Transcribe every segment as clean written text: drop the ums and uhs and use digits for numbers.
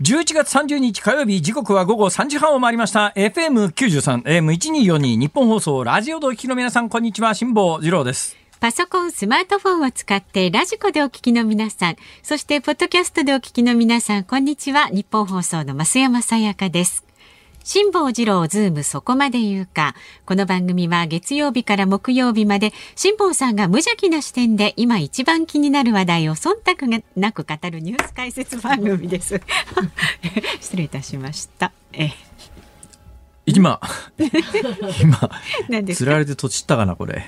11月30日火曜日、時刻は午後3時半を回りました。 FM93 AM1242 日本放送ラジオでお聞きの皆さん、こんにちは。辛坊治郎です。パソコン、スマートフォンを使ってラジコでお聞きの皆さん、そしてポッドキャストでお聞きの皆さん、こんにちは。日本放送の増山さやかです。辛坊治郎ズームそこまで言うか。この番組は月曜日から木曜日まで辛坊さんが無邪気な視点で今一番気になる話題を忖度がなく語るニュース解説番組です失礼いたしました。今釣られてとちったかな、これ。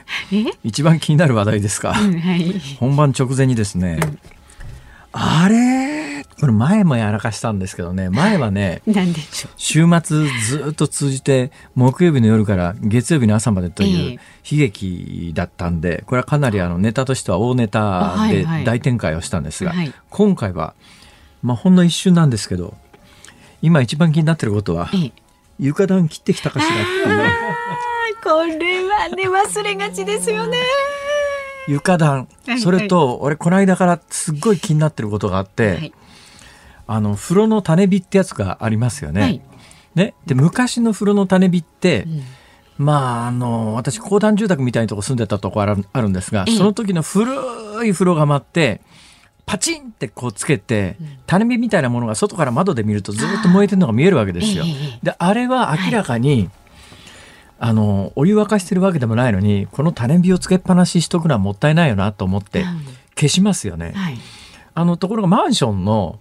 一番気になる話題ですか、はい、本番直前にですね、あれ、これ前もやらかしたんですけどね。前はね、週末ずっと通じて木曜日の夜から月曜日の朝までという悲劇だったんで、これはかなりネタとしては大ネタで大展開をしたんですが、今回は、ほんの一瞬なんですけど、今一番気になってることは、床暖切ってきたかしらっていう。これはね、忘れがちですよね。床暖、それと俺この間からすっごい気になってることがあって、はい、風呂の種火ってやつがありますよね、はい、ね。で、昔の風呂の種火って、私公団住宅みたいなとこ住んでたとこあるんですが、その時の古い風呂釜ってパチンってこうつけて、種火みたいなものが外から窓で見るとずっと燃えてるのが見えるわけですよ。で、あれは明らかに、はい、お湯沸かしてるわけでもないのに、この種火をつけっぱなししとくのはもったいないよなと思って消しますよね、はい、ところがマンションの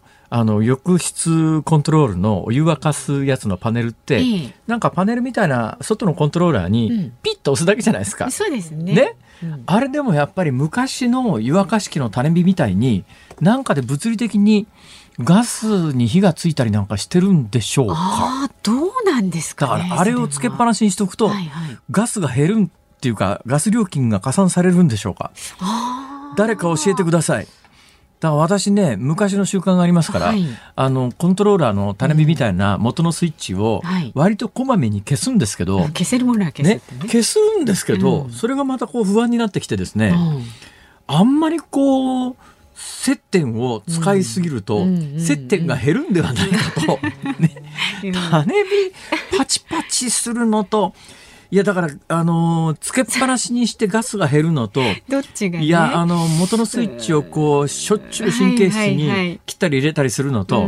浴室コントロールのお湯沸かすやつのパネルって、なんかパネルみたいな外のコントローラーにピッと押すだけじゃないですか、そうですね、あれでもやっぱり昔の湯沸かし器の種火みたいになんかで物理的にガスに火がついたりなんかしてるんでしょうか。どうなんですかね。だからあれをつけっぱなしにしとくと、ガスが減るっていうかガス料金が加算されるんでしょうか。誰か教えてください。だから私ね、昔の習慣がありますから、コントローラーの種火みたいな元のスイッチを割とこまめに消すんですけど、消せるものは消すってね。消すんですけど、それがまたこう不安になってきてですね、あんまりこう接点を使いすぎると、接点が減るんではないかと、種火パチパチするのと、いやだからつけっぱなしにしてガスが減るのとどっちが、ね、いや元のスイッチをこうしょっちゅう神経質に切ったり入れたりするのと、ちょ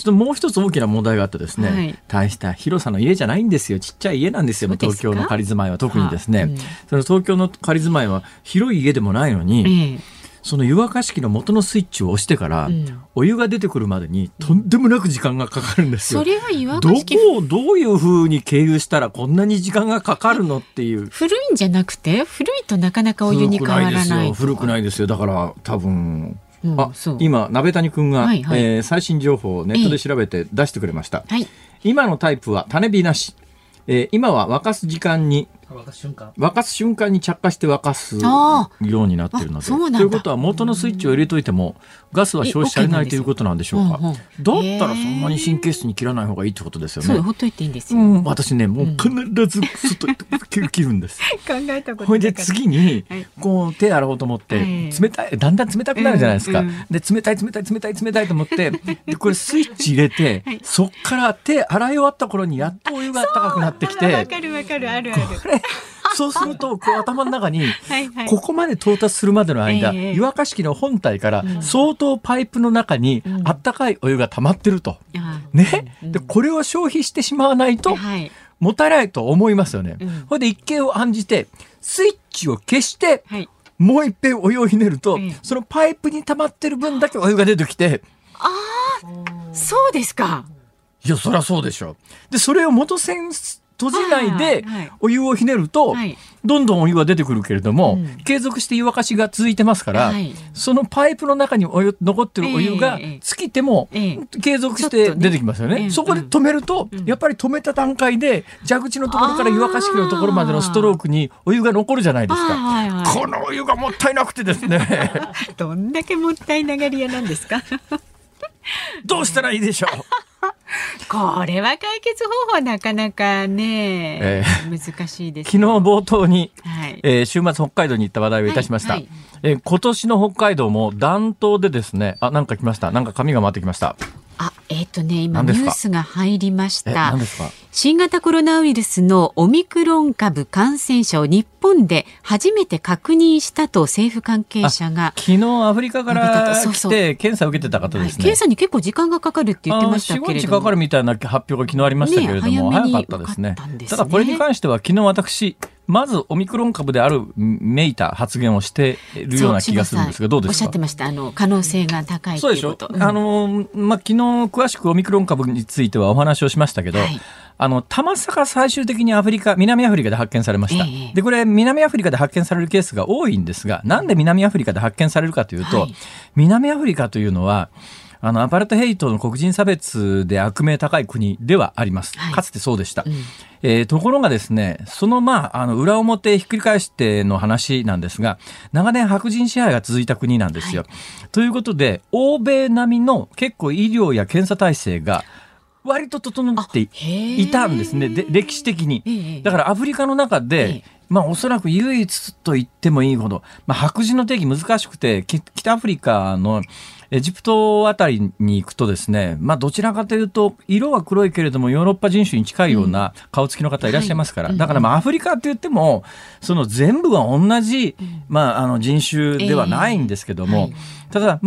っともう一つ大きな問題があってですね、大した広さの家じゃないんですよ。ちっちゃい家なんですよ。東京の仮住まいは特にですね、その東京の仮住まいは広い家でもないのに、その湯沸かし器の元のスイッチを押してから、お湯が出てくるまでにとんでもなく時間がかかるんですよ。それは湯沸かし器、どこをどういう風に経由したらこんなに時間がかかるのっていう。古いんじゃなくて、古いとなかなかお湯に変わらない。古くないですよ。だから多分、今鍋谷くんが、最新情報をネットで調べて出してくれました、今のタイプは種火なし、今は沸かす時間に沸かす瞬間に着火して沸かすようになっているので、ということは元のスイッチを入れといてもガスは消費されないということなんでしょうか。だったらそんなに神経質に切らない方がいいってことですよね。そう、ほっといていいんですよ。私ね、もう必ず切るんです考えたことないから。ほいで次にこう手洗おうと思って冷たい、だんだん冷たくなるじゃないですか。で、冷たいと思って、でこれスイッチ入れて、そっから手洗い終わった頃にやっとお湯が温かくなってきて、わかるあるあるそうするとこう頭の中にここまで到達するまでの間、湯沸かし器の本体から相当パイプの中にあったかいお湯が溜まってると、でこれを消費してしまわないともったいないと思いますよね、それで一計を案じてスイッチを消して、もう一遍お湯をひねると、そのパイプに溜まってる分だけお湯が出てきて、そうですか。いや、そりゃそうでしょ。でそれを元栓閉じないでお湯をひねると、どんどんお湯は出てくるけれども、継続して湯沸かしが続いてますから、そのパイプの中にお湯残ってるお湯が尽きても継続して出てきますよね。そこで止めると、やっぱり止めた段階で蛇口のところから湯沸かし器のところまでのストロークにお湯が残るじゃないですか。このお湯がもったいなくてですねどんだけもったいながり屋なんですかどうしたらいいでしょうこれは解決方法なかなかね、難しいです。昨日冒頭に、週末北海道に行った話題をいたしました、今年の北海道も暖冬でですね、なんか来ました。なんか紙が回ってきました。今ニュースが入りました。新型コロナウイルスのオミクロン株感染者を日本で初めて確認したと政府関係者が、昨日アフリカから来て検査を受けてた方ですね。検査に結構時間がかかるって言ってましたけれども、4、5日かかるみたいな発表が昨日ありましたけれども、早かったですね。ただこれに関しては昨日私まずオミクロン株であるめいた発言をしているような気がするんですが、どうですか。おっしゃってました、可能性が高いということ。そうでしょ、昨日詳しくオミクロン株についてはお話をしましたけど、はい、たまさか最終的に南アフリカで発見されました、でこれ南アフリカで発見されるケースが多いんですが、なんで南アフリカで発見されるかというと、はい、南アフリカというのはアパルトヘイトの黒人差別で悪名高い国ではあります。かつてそうでした。ところがですね、その裏表ひっくり返しての話なんですが、長年白人支配が続いた国なんですよ。ということで、欧米並みの結構医療や検査体制が割と整っていたんですね。で、歴史的に。だからアフリカの中で、おそらく唯一と言ってもいいほど、白人の定義難しくて、北アフリカのエジプトあたりに行くとですね、どちらかというと色は黒いけれどもヨーロッパ人種に近いような顔つきの方いらっしゃいますから、だからアフリカと言ってもその全部は同じ、人種ではないんですけども、ただ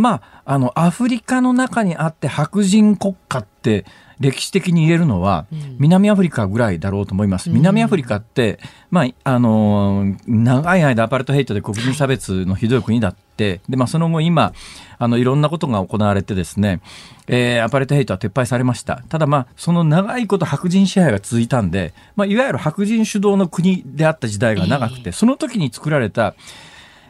アフリカの中にあって白人国家って歴史的に言えるのは南アフリカぐらいだろうと思います。南アフリカって、長い間アパルトヘイトで黒人差別のひどい国だって、でその後今いろんなことが行われてですね、アパルトヘイトは撤廃されました。ただその長いこと白人支配が続いたんで、いわゆる白人主導の国であった時代が長くて、その時に作られた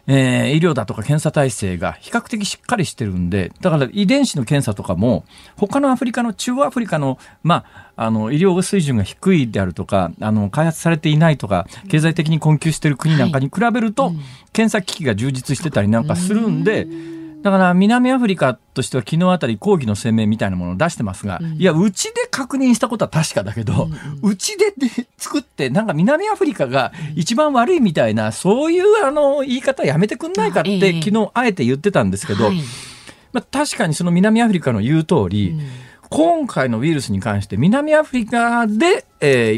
医療だとか検査体制が比較的しっかりしてるんで、だから遺伝子の検査とかも他の中央アフリカの、医療水準が低いであるとか開発されていないとか経済的に困窮している国なんかに比べると、検査機器が充実してたりなんかするんで、だから南アフリカとしては昨日あたり抗議の声明みたいなものを出してますが、いやうちで確認したことは確かだけど、うちで作ってなんか南アフリカが一番悪いみたいな、そういう言い方やめてくんないかって昨日あえて言ってたんですけど、確かにその南アフリカの言う通り、今回のウイルスに関して南アフリカで、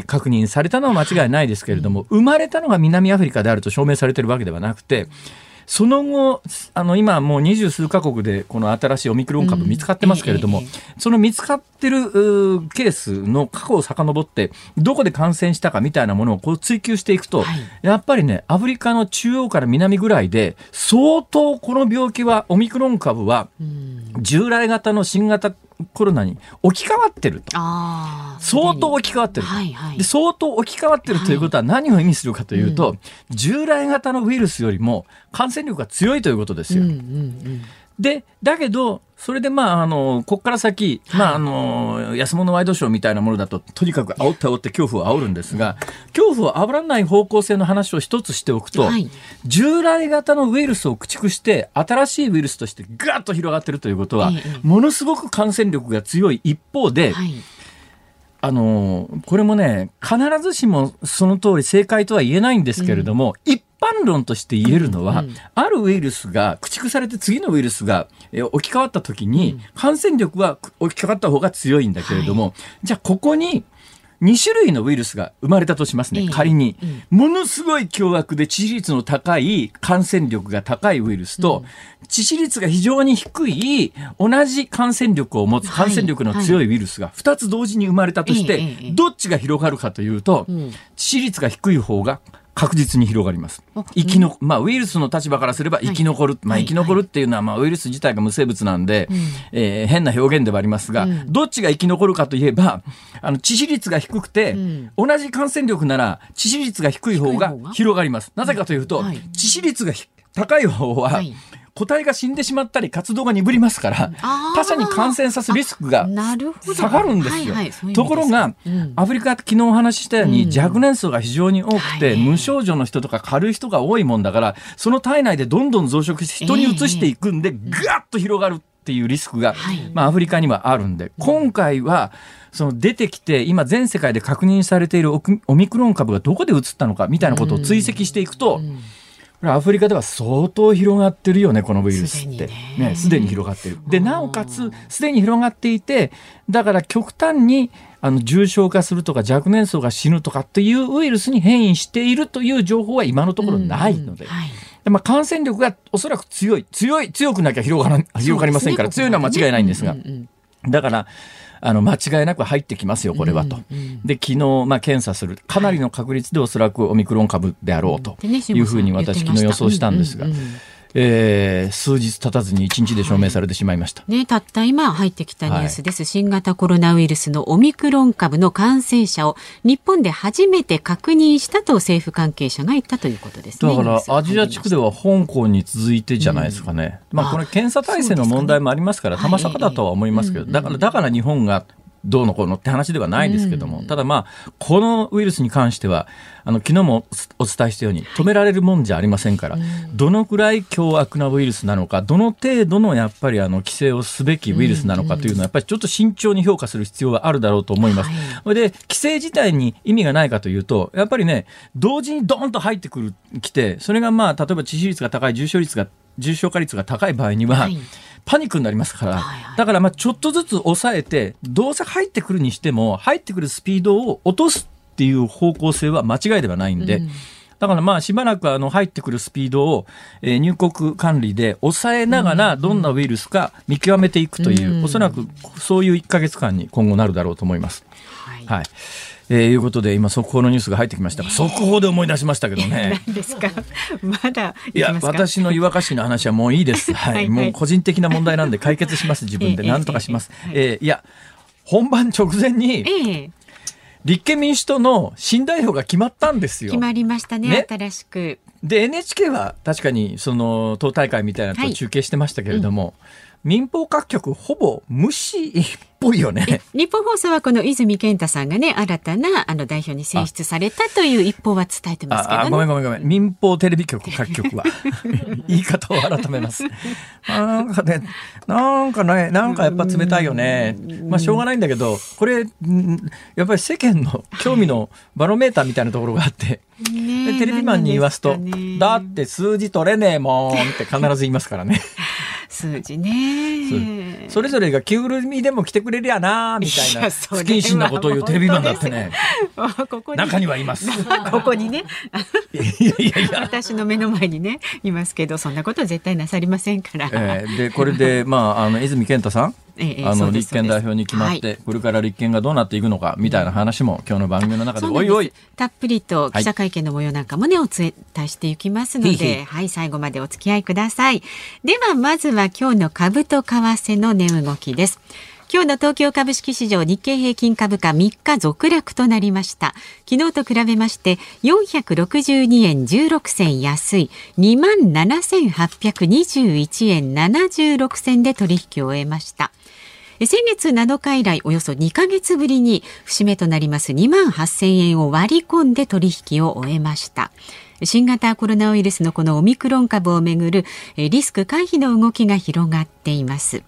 確認されたのは間違いないですけれども、生まれたのが南アフリカであると証明されてるわけではなくて、その後今もう20数カ国でこの新しいオミクロン株見つかってますけれども、その見つかってるケースの過去を遡ってどこで感染したかみたいなものを追求していくと、やっぱりね、アフリカの中央から南ぐらいで相当この病気はオミクロン株は従来型の新型コロナに置き換わってると、相当置き換わってる、で相当置き換わってるということは何を意味するかというと、従来型のウイルスよりも感染力が強いということですよ。でだけどそれでここから先、安物ワイドショーみたいなものだととにかく煽って煽って恐怖を煽るんですが、恐怖を煽らない方向性の話を一つしておくと、従来型のウイルスを駆逐して新しいウイルスとしてガーッと広がってるということは、ものすごく感染力が強い一方で、これもね必ずしもその通り正解とは言えないんですけれども、一般論として言えるのは、あるウイルスが駆逐されて次のウイルスが置き換わった時に感染力は置き換わった方が強いんだけれども、じゃあここに2種類のウイルスが生まれたとしますね、仮に、ものすごい凶悪で致死率の高い感染力が高いウイルスと、致死率が非常に低い同じ感染力を持つ感染力の強いウイルスが2つ同時に生まれたとして、どっちが広がるかというと、致死率が低い方が確実に広がります。ウイルスの立場からすれば生き残る。生き残るっていうのは、ウイルス自体が無生物なんで、変な表現ではありますが、どっちが生き残るかといえば、致死率が低くて、同じ感染力なら致死率が低い方が広がります。なぜかというと、致死率が高い方は、個体が死んでしまったり活動が鈍りますから、他者に感染させるリスクが下がるんですよ。ところが、アフリカ昨日お話ししたように、若年層が非常に多くて、無症状の人とか軽い人が多いもんだから、その体内でどんどん増殖して人に移していくんで、ガッと広がるっていうリスクが、アフリカにはあるんで、今回はその出てきて今全世界で確認されているオミクロン株がどこで移ったのかみたいなことを追跡していくと、これアフリカでは相当広がってるよね、このウイルスって。すでに広がってる。で、なおかつ、すでに広がっていて、だから極端に重症化するとか若年層が死ぬとかっていうウイルスに変異しているという情報は今のところないので。うん、はい、まあ、感染力がおそらく強くなきゃ広がりませんから、強いのは間違いないんですが。だから間違いなく入ってきますよこれはと、で昨日、検査するかなりの確率でおそらくオミクロン株であろうというふうに私昨日予想したんですが、数日経たずに1日で証明されてしまいました、たった今入ってきたニュースです、新型コロナウイルスのオミクロン株の感染者を日本で初めて確認したと政府関係者が言ったということですね。だからアジア地区では香港に続いてじゃないですかね、これ検査体制の問題もありますからたまさかだとは思いますけど、だから日本がどうのこうのって話ではないですけども、ただこのウイルスに関しては昨日もお伝えしたように止められるもんじゃありませんから、どのくらい凶悪なウイルスなのか、どの程度のやっぱり規制をすべきウイルスなのかというのはやっぱりちょっと慎重に評価する必要はあるだろうと思います、で規制自体に意味がないかというとやっぱり同時にドーンと入ってきて、それが例えば致死率が高い、重症化率が高い場合には、パニックになりますから、だからちょっとずつ抑えて、どうせ入ってくるにしても入ってくるスピードを落とすっていう方向性は間違いではないんで、だからしばらく入ってくるスピードを入国管理で抑えながらどんなウイルスか見極めていくという、おそらくそういう1ヶ月間に今後なるだろうと思います。はい、いうことで今速報のニュースが入ってきましたが、速報で思い出しましたけどね。何ですか、まだいや私の湯沸かしの話はもういいです、もう個人的な問題なんで解決します、自分で何とかします。いや本番直前に、立憲民主党の新代表が決まったんですよ。決まりました ね新しく。で NHK は確かにその党大会みたいなのを中継してましたけれども、民放各局ほぼ無視っぽいよね。日本放送はこの泉健太さんが新たな代表に選出されたという一報は伝えてますけどね。ごめん民放テレビ局各局は言い方を改めます。なんかやっぱ冷たいよね。しょうがないんだけど、これやっぱり世間の興味のバロメーターみたいなところがあって、テレビマンに言わすと、だって数字取れねえもんって必ず言いますからね。数字ね、それぞれが着ぐるみでも着てくれりゃなみたいな不謹慎なことを言うテレビマンだってね、中にはいます。ここにね私の目の前にねいますけど、そんなことは絶対なさりませんから、でこれで、泉健太さん立憲代表に決まって、これから立憲がどうなっていくのかみたいな話も今日の番組の中でたっぷりと記者会見の模様なんかもね、お伝えしていきますので最後までお付き合いください。ではまずは今日の株と為替の値動きです。今日の東京株式市場、日経平均株価3日続落となりました。昨日と比べまして462円16銭安い 27,821 円76銭で取引を終えました。先月7日以来およそ2ヶ月ぶりに節目となります 28,000 円を割り込んで取引を終えました。新型コロナウイルスのこのオミクロン株をめぐるリスク回避の動きが広がっています。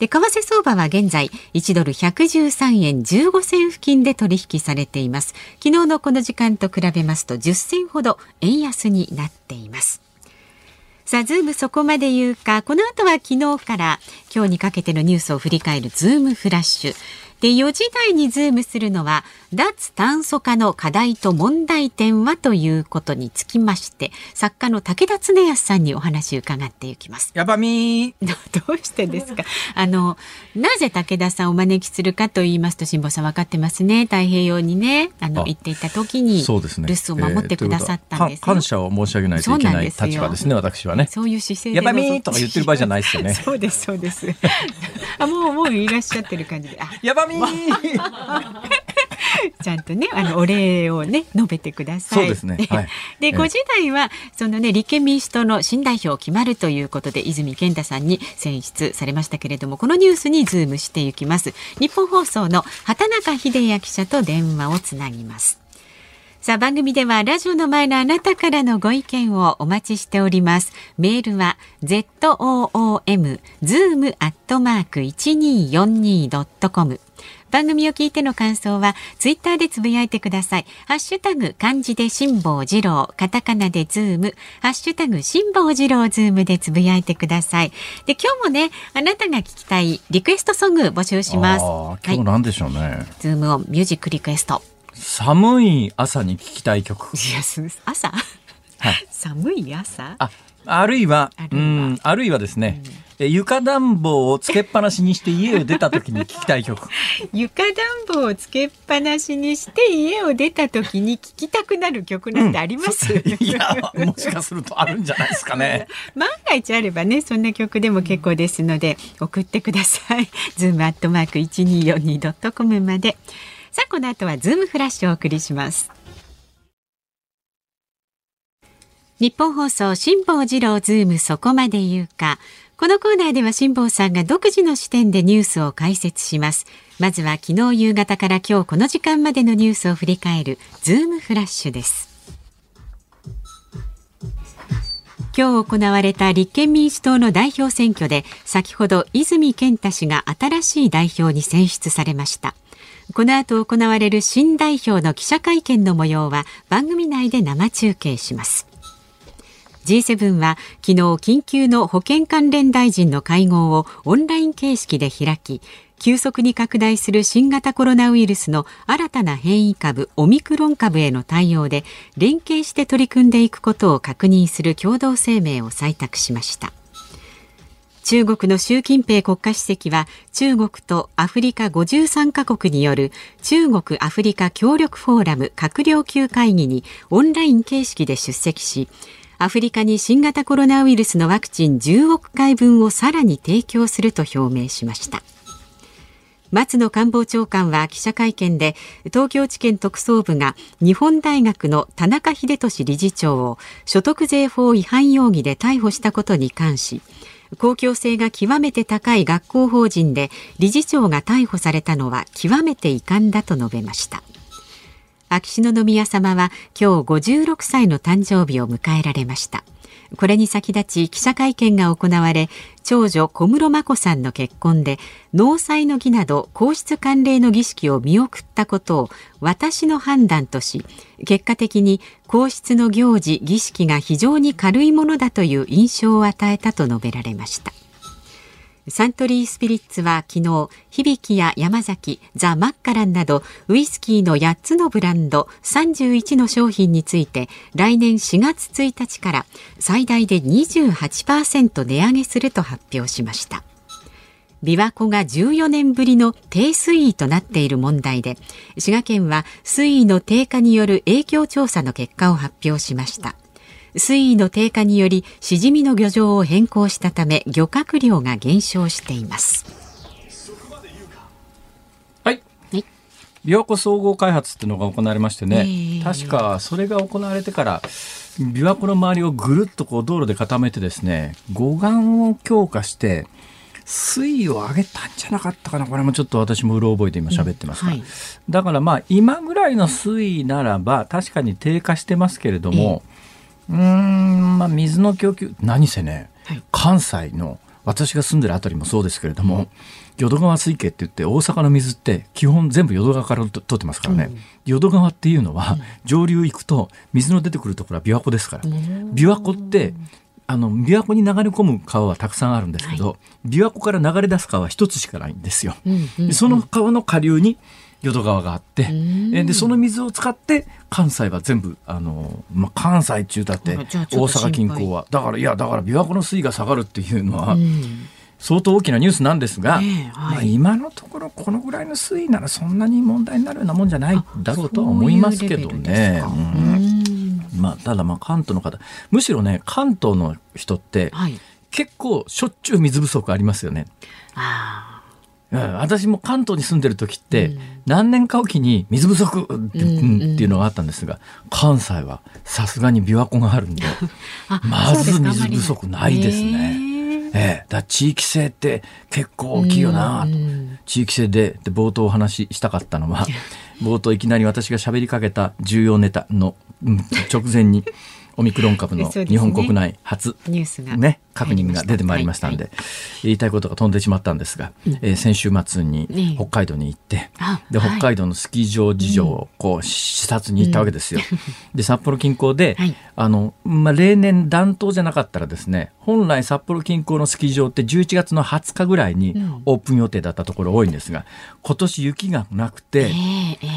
で、為替相場は現在1ドル113円15銭付近で取引されています。昨日のこの時間と比べますと10銭ほど円安になっています。さあ、ズームそこまで言うか。この後は昨日から今日にかけてのニュースを振り返るズームフラッシュ。で、4時台にズームするのは脱炭素化の課題と問題点はということにつきまして、作家の武田恒康さんにお話を伺っていきます。やばみどうしてですか。なぜ武田さんをお招きするかと言いますと、辛坊さん分かってますね。太平洋にね行っていた時に、留守を守ってくださったんです。感謝を申し上げないといけない立場ですね、私はね。そういう姿勢でやばみとか言ってる場合じゃないですよね。そうですもういらっしゃってる感じで、やばみちゃんとねお礼をね述べてください。そうですね。で5時台はそのね、立憲民主党の新代表決まるということで泉健太さんに選出されましたけれども、このニュースにズームしていきます。日本放送の畑中秀也記者と電話をつなぎます。さあ番組ではラジオの前のあなたからのご意見をお待ちしております。メールは zoom@1242.com、 番組を聞いての感想はツイッターでつぶやいてください。ハッシュタグ漢字で辛坊治郎、カタカナでズーム、ハッシュタグ辛坊治郎ズームでつぶやいてください。で今日もね、あなたが聞きたいリクエストソング募集します。今日なんでしょうね、はい、ズームオンミュージックリクエスト。寒い朝に聞きたい曲。朝、はい、寒い朝、あるいはですね、床暖房をつけっぱなしにして家を出た時に聞きたい曲。床暖房をつけっぱなしにして家を出た時に聞きたくなる曲なんてあります、いや、もしかするとあるんじゃないですかね。万が一あればね、そんな曲でも結構ですので送ってください。zoom@1242.com まで。さあこの後はズームフラッシュをお送りします。日本放送辛坊治郎ズームそこまで言うか。このコーナーでは辛坊さんが独自の視点でニュースを解説します。まずは昨日夕方から今日この時間までのニュースを振り返るズームフラッシュです。今日行われた立憲民主党の代表選挙で、先ほど泉健太氏が新しい代表に選出されました。この後行われる新代表の記者会見の模様は番組内で生中継します。G7 は昨日緊急の保健関連大臣の会合をオンライン形式で開き、急速に拡大する新型コロナウイルスの新たな変異株オミクロン株への対応で連携して取り組んでいくことを確認する共同声明を採択しました。中国の習近平国家主席は中国とアフリカ53カ国による中国アフリカ協力フォーラム閣僚級会議にオンライン形式で出席し、アフリカに新型コロナウイルスのワクチン10億回分をさらに提供すると表明しました。松野官房長官は記者会見で、東京地検特捜部が日本大学の田中英寿理事長を所得税法違反容疑で逮捕したことに関し、公共性が極めて高い学校法人で理事長が逮捕されたのは極めて遺憾だと述べました。秋篠宮さまは今日56歳の誕生日を迎えられました。これに先立ち記者会見が行われ、長女小室眞子さんの結婚で納采の儀など皇室慣例の儀式を見送ったことを私の判断とし、結果的に皇室の行事・儀式が非常に軽いものだという印象を与えたと述べられました。サントリースピリッツは昨日、響や山崎、ザ・マッカランなどウイスキーの8つのブランド31の商品について、来年4月1日から最大で 28% 値上げすると発表しました。琵琶湖が14年ぶりの低水位となっている問題で、滋賀県は水位の低下による影響調査の結果を発表しました。水位の低下によりシジミの漁場を変更したため漁獲量が減少しています。はい、はい、琵琶湖総合開発っていうのが行われましてね、確かそれが行われてから琵琶湖の周りをぐるっとこう道路で固めてですね、護岸を強化して水位を上げたんじゃなかったかな。これもちょっと私もうろ覚えて今喋ってますが、はい、だからまあ今ぐらいの水位ならば確かに低下してますけれども、まあ、水の供給何せね、はい、関西の私が住んでるあたりもそうですけれども、淀川水系って言って大阪の水って基本全部淀川から取ってますからね、淀川っていうのは上流行くと水の出てくるところは琵琶湖ですから、琵琶湖って琵琶湖に流れ込む川はたくさんあるんですけど、琵琶湖から流れ出す川は一つしかないんですよ、その川の下流に淀川があって、でその水を使って関西は全部まあ、関西中だって大阪近郊はだから琵琶湖の水位が下がるっていうのは相当大きなニュースなんですが、まあ、今のところこのぐらいの水位ならそんなに問題になるようなもんじゃないだろうとは思いますけどね。まあ、ただまあ関東の方、むしろね関東の人って結構しょっちゅう水不足ありますよね。私も関東に住んでる時って何年かおきに水不足っていうのがあったんですが、関西はさすがに琵琶湖があるんでまず水不足ないですね。だ地域性って結構大きいよなと。地域性で冒頭お話ししたかったのは冒頭いきなり私が喋りかけた重要ネタの直前にオミクロン株の日本国内初、ね、確認が出てまいりましたので、言いたいことが飛んでしまったんですが、先週末に北海道に行って、で北海道のスキー場事情をこう視察に行ったわけですよ。で札幌近郊で、例年暖冬じゃなかったらですね、本来札幌近郊のスキー場って11月の20日ぐらいにオープン予定だったところ多いんですが、今年雪がなくて、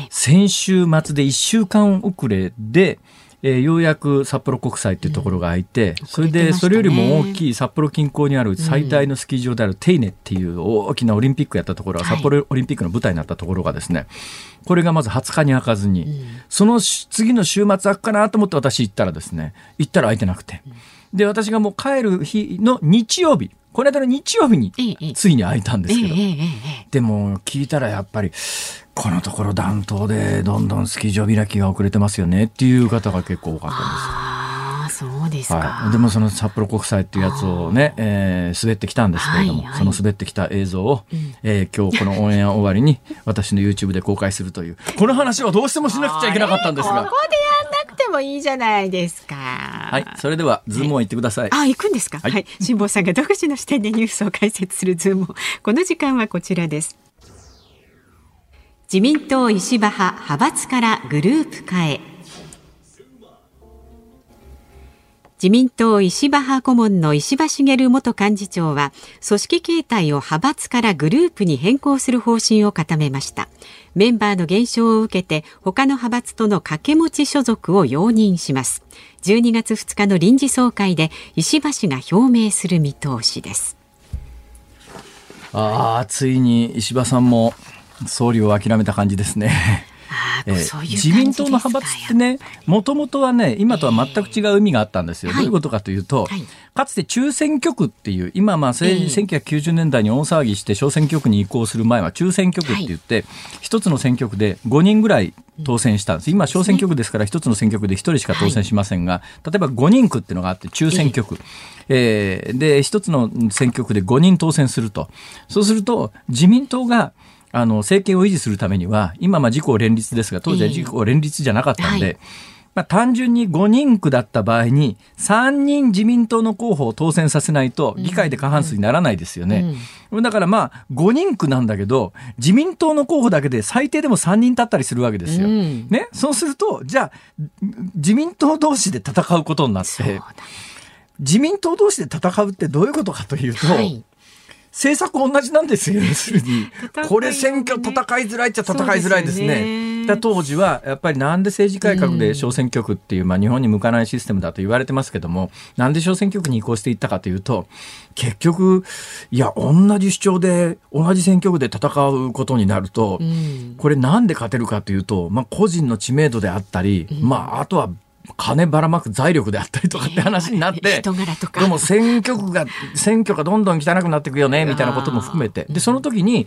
先週末で1週間遅れでようやく札幌国際というところが開いて、それでそれよりも大きい札幌近郊にある最大のスキー場であるテイネっていう大きなオリンピックやったところが、札幌オリンピックの舞台になったところがですね、これがまず20日に開かずに、その次の週末開くかなと思って私行ったらですね、行ったら開いてなくて、で私がもう帰る日の日曜日、この間の日曜日についに開いたんですけど、でも聞いたらやっぱりこのところ暖冬でどんどんスキー場開きが遅れてますよねっていう方が結構多かったんです。あ、そうですか、はい、でもその札幌国際っていうやつをね、滑ってきたんですけれども、その滑ってきた映像を、今日このオンエア終わりに私の YouTube で公開するというこの話はどうしてもしなくちゃいけなかったんですが、ここでやんなくてもいいじゃないですか。はい、それではズームオン行ってください。あ、行くんですか。はい、辛坊さんが独自の視点でニュースを解説するズームオン、この時間はこちらです。自民党石破派、派閥からグループ化へ。自民党石破派顧問の石破茂元幹事長は、組織形態を派閥からグループに変更する方針を固めました。メンバーの減少を受けて、他の派閥との掛け持ち所属を容認します。12月2日の臨時総会で石破氏が表明する見通しです。ついに石破さんも総理を諦めた感じですね。そういう感じですか。自民党の派閥ってね、もともとはね、今とは全く違う意味があったんですよ。どういうことかというと、かつて中選挙区っていう、今1990年代に大騒ぎして小選挙区に移行する前は中選挙区って言って、一つの選挙区で5人ぐらい当選したんです。今小選挙区ですから一つの選挙区で一人しか当選しませんが、例えば5人区っていうのがあって、中選挙区。で、一つの選挙区で5人当選すると。そうすると、自民党が政権を維持するためには、今自公連立ですが、当時は自公連立じゃなかったんで、単純に5人区だった場合に3人自民党の候補を当選させないと議会で過半数にならないですよね、だから5人区なんだけど、自民党の候補だけで最低でも3人立ったりするわけですよ、ね、そうするとじゃあ自民党同士で戦うことになって、自民党同士で戦うってどういうことかというと、政策同じなんですよ。要するにこれ選挙戦いづらいっちゃ戦いづらいですね。だ当時はやっぱりなんで政治改革で小選挙区っていう、日本に向かないシステムだと言われてますけども、なんで小選挙区に移行していったかというと、結局いや同じ主張で同じ選挙区で戦うことになると、これなんで勝てるかというと、個人の知名度であったり、あとは金ばらまく財力であったりとかって話になって、人柄とかでも選挙がどんどん汚くなっていくよねみたいなことも含めて、でその時に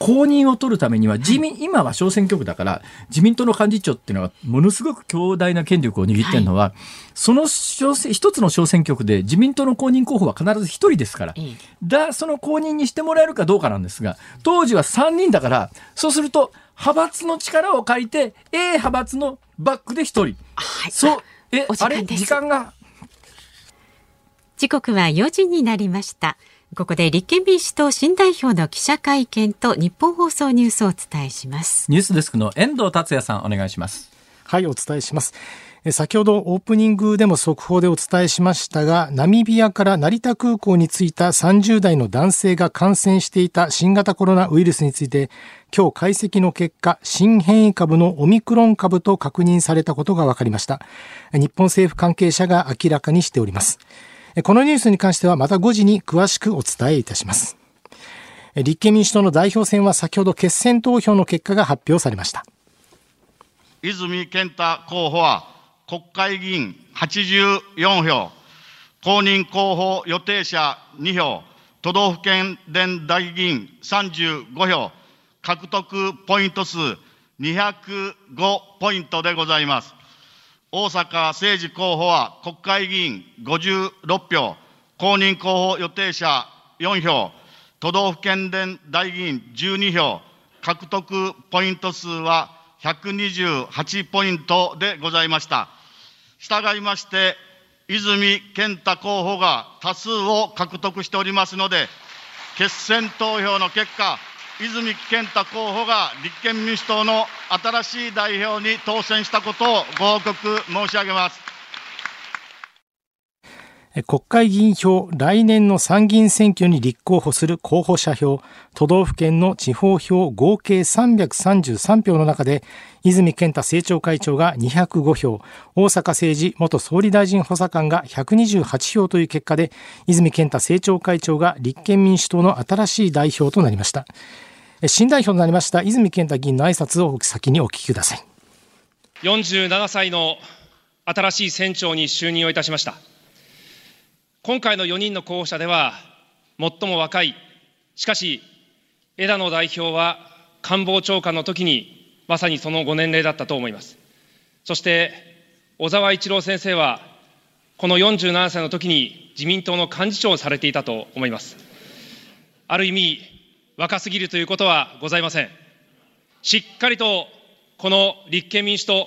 公認を取るためには今は小選挙区だから、自民党の幹事長っていうのはものすごく強大な権力を握ってるのは、その一つの小選挙区で自民党の公認候補は必ず一人ですから、その公認にしてもらえるかどうかなんですが、当時は3人だから、そうすると派閥の力を借りて A 派閥のバックで一人、時刻は4時になりました。ここで立憲民主党新代表の記者会見と日本放送ニュースをお伝えします。ニュースデスクの遠藤達也さん、お願いします。はい、お伝えします。先ほどオープニングでも速報でお伝えしましたが、ナミビアから成田空港に着いた30代の男性が感染していた新型コロナウイルスについて、今日解析の結果、新変異株のオミクロン株と確認されたことが分かりました。日本政府関係者が明らかにしております。このニュースに関してはまた5時に詳しくお伝えいたします。立憲民主党の代表選は先ほど決選投票の結果が発表されました。泉健太候補は国会議員84票、公認候補予定者2票、都道府県連代議員35票、獲得ポイント数205ポイントでございます。逢坂誠二候補は国会議員56票、公認候補予定者4票、都道府県連代議員12票、獲得ポイント数は128ポイントでございました。したがいまして、泉健太候補が多数を獲得しておりますので、決選投票の結果、泉健太候補が立憲民主党の新しい代表に当選したことをご報告申し上げます。国会議員票、来年の参議院選挙に立候補する候補者票、都道府県の地方票合計333票の中で、泉健太政調会長が205票、逢坂誠二元総理大臣補佐官が128票という結果で、泉健太政調会長が立憲民主党の新しい代表となりました。新代表となりました泉健太議員の挨拶を先にお聞きください。47歳の新しい船長に就任をいたしました。今回の4人の候補者では最も若い、しかし枝野代表は官房長官の時にまさにそのご年齢だったと思います。そして小沢一郎先生はこの47歳の時に自民党の幹事長をされていたと思います。ある意味若すぎるということはございません。しっかりとこの立憲民主党、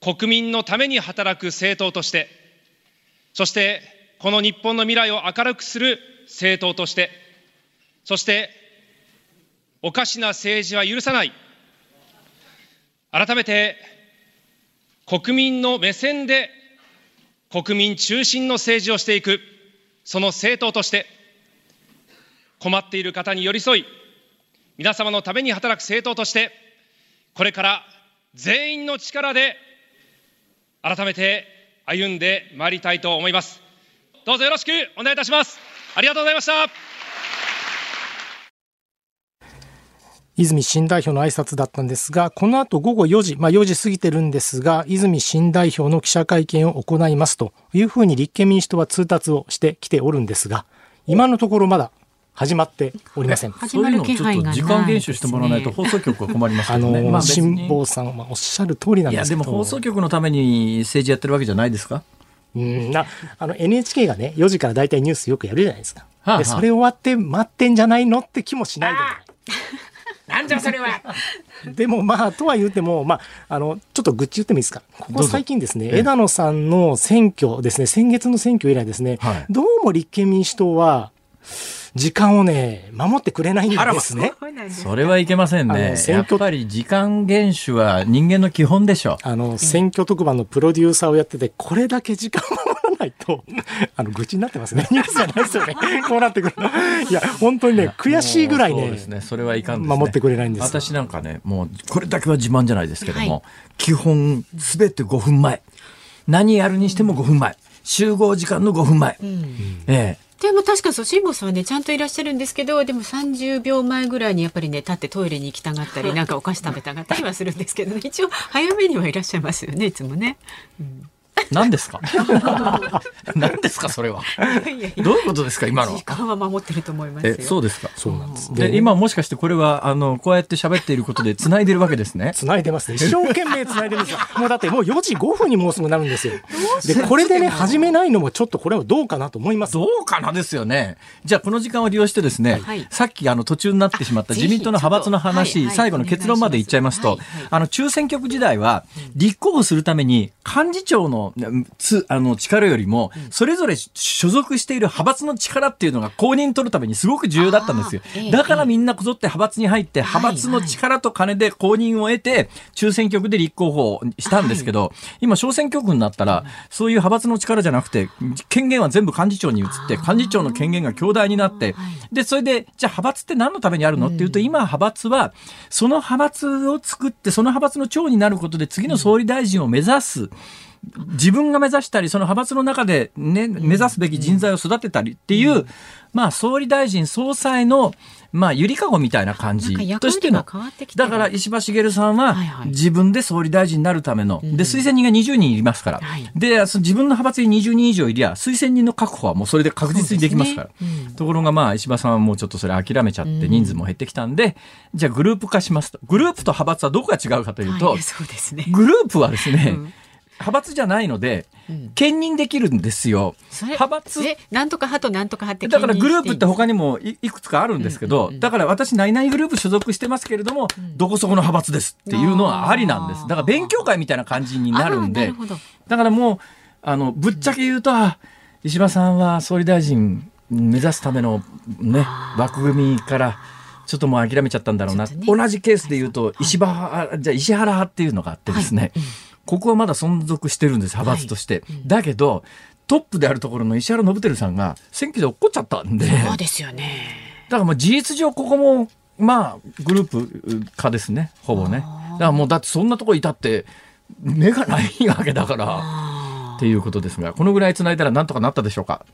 国民のために働く政党として、そしてこの日本の未来を明るくする政党として、そしておかしな政治は許さない、改めて国民の目線で国民中心の政治をしていく、その政党として、困っている方に寄り添い、皆様のために働く政党として、これから全員の力で改めて歩んでまいりたいと思います。どうぞよろしくお願いいたします。ありがとうございました。泉新代表の挨拶だったんですが、この後午後4時、4時過ぎてるんですが、泉新代表の記者会見を行いますというふうに立憲民主党は通達をしてきておるんですが、今のところまだ始まっておりません。そういうのをちょっと時間厳守してもらわないと放送局は困りますけどね。辛坊さんはおっしゃる通りなんですけど、いやでも放送局のために政治やってるわけじゃないですか。NHK がね、4時から大体ニュースよくやるじゃないですか。はあはあ、でそれ終わって待ってんじゃないのって気もしないでもない。なんじゃそれは。でもとは言っても、ちょっと愚痴言ってもいいですか。ここ最近ですね、枝野さんの選挙ですね、先月の選挙以来ですね、はい、どうも立憲民主党は時間をね、守ってくれないんですね。それはいけませんね。やっぱり時間厳守は人間の基本でしょ。選挙特番のプロデューサーをやってて、これだけ時間を守らないと愚痴になってますね。ニュースじゃないですよね。こうなってくるの。いや本当にね、悔しいぐらいね。そうですね。それはいかんですね。守ってくれないんです。私なんかね、もうこれだけは自慢じゃないですけども、はい、基本すべて5分前。何やるにしても5分前。集合時間の5分前。でも確かに辛坊さんはね、ちゃんといらっしゃるんですけど、でも30秒前ぐらいにやっぱりね、立ってトイレに行きたがったり、なんかお菓子食べたがったりはするんですけど、一応早めにはいらっしゃいますよね、いつもね。何ですか何ですかそれは。どういうことですか今の。時間は守ってると思いますよ。そうですか。そうなんです。で今もしかしてこれはこうやって喋っていることで繋いでるわけですね。繋いでますね。一生懸命繋いでるんですよ。もうだってもう4時5分にもうすぐなるんですよ。でこれでね、始めないのもちょっとこれはどうかなと思います。どうかなですよね。じゃあこの時間を利用してですね、さっき途中になってしまった自民党の派閥の話、最後の結論まで言っちゃいますと、中選挙区時代は立候補するために幹事長の力よりもそれぞれ所属している派閥の力っていうのが公認取るためにすごく重要だったんですよ。だからみんなこぞって派閥に入って派閥の力と金で公認を得て中選挙区で立候補したんですけど、今小選挙区になったらそういう派閥の力じゃなくて権限は全部幹事長に移って、幹事長の権限が強大になって、でそれでじゃあ派閥って何のためにあるのっていうと、今派閥はその派閥を作ってその派閥の長になることで次の総理大臣を目指す、自分が目指したりその派閥の中で、ね、目指すべき人材を育てたりっていう、総理大臣総裁のゆりかごみたいな感じとしての、だから石破茂さんは自分で総理大臣になるための、で推薦人が20人いますから、でその自分の派閥に20人以上いりゃ推薦人の確保はもうそれで確実にできますから、ところが石破さんはもうちょっとそれ諦めちゃって人数も減ってきたんで、じゃあグループ化しますと。グループと派閥はどこが違うかというと、グループはですね派閥じゃないので、兼任できるんですよ。派閥なんとか派となんとか派ってだからグループって他にも いくつかあるんですけど、だから私何々グループ所属してますけれども、どこそこの派閥ですっていうのはありなんです。だから勉強会みたいな感じになるんで、だからもうぶっちゃけ言うと、石破さんは総理大臣目指すための、ね、枠組みからちょっともう諦めちゃったんだろうな、ね、同じケースで言うと、石原派っていうのがあってですね、はい、ここはまだ存続してるんです、派閥として、はい、だけどトップであるところの石原伸晃さんが選挙で落っこっちゃったんで、そうですよね。だからもう事実上ここもまあグループ化ですね、ほぼね。だからもうだってそんなとこいたって目がないわけだからっていうことですが、このぐらいつないだらなんとかなったでしょうか。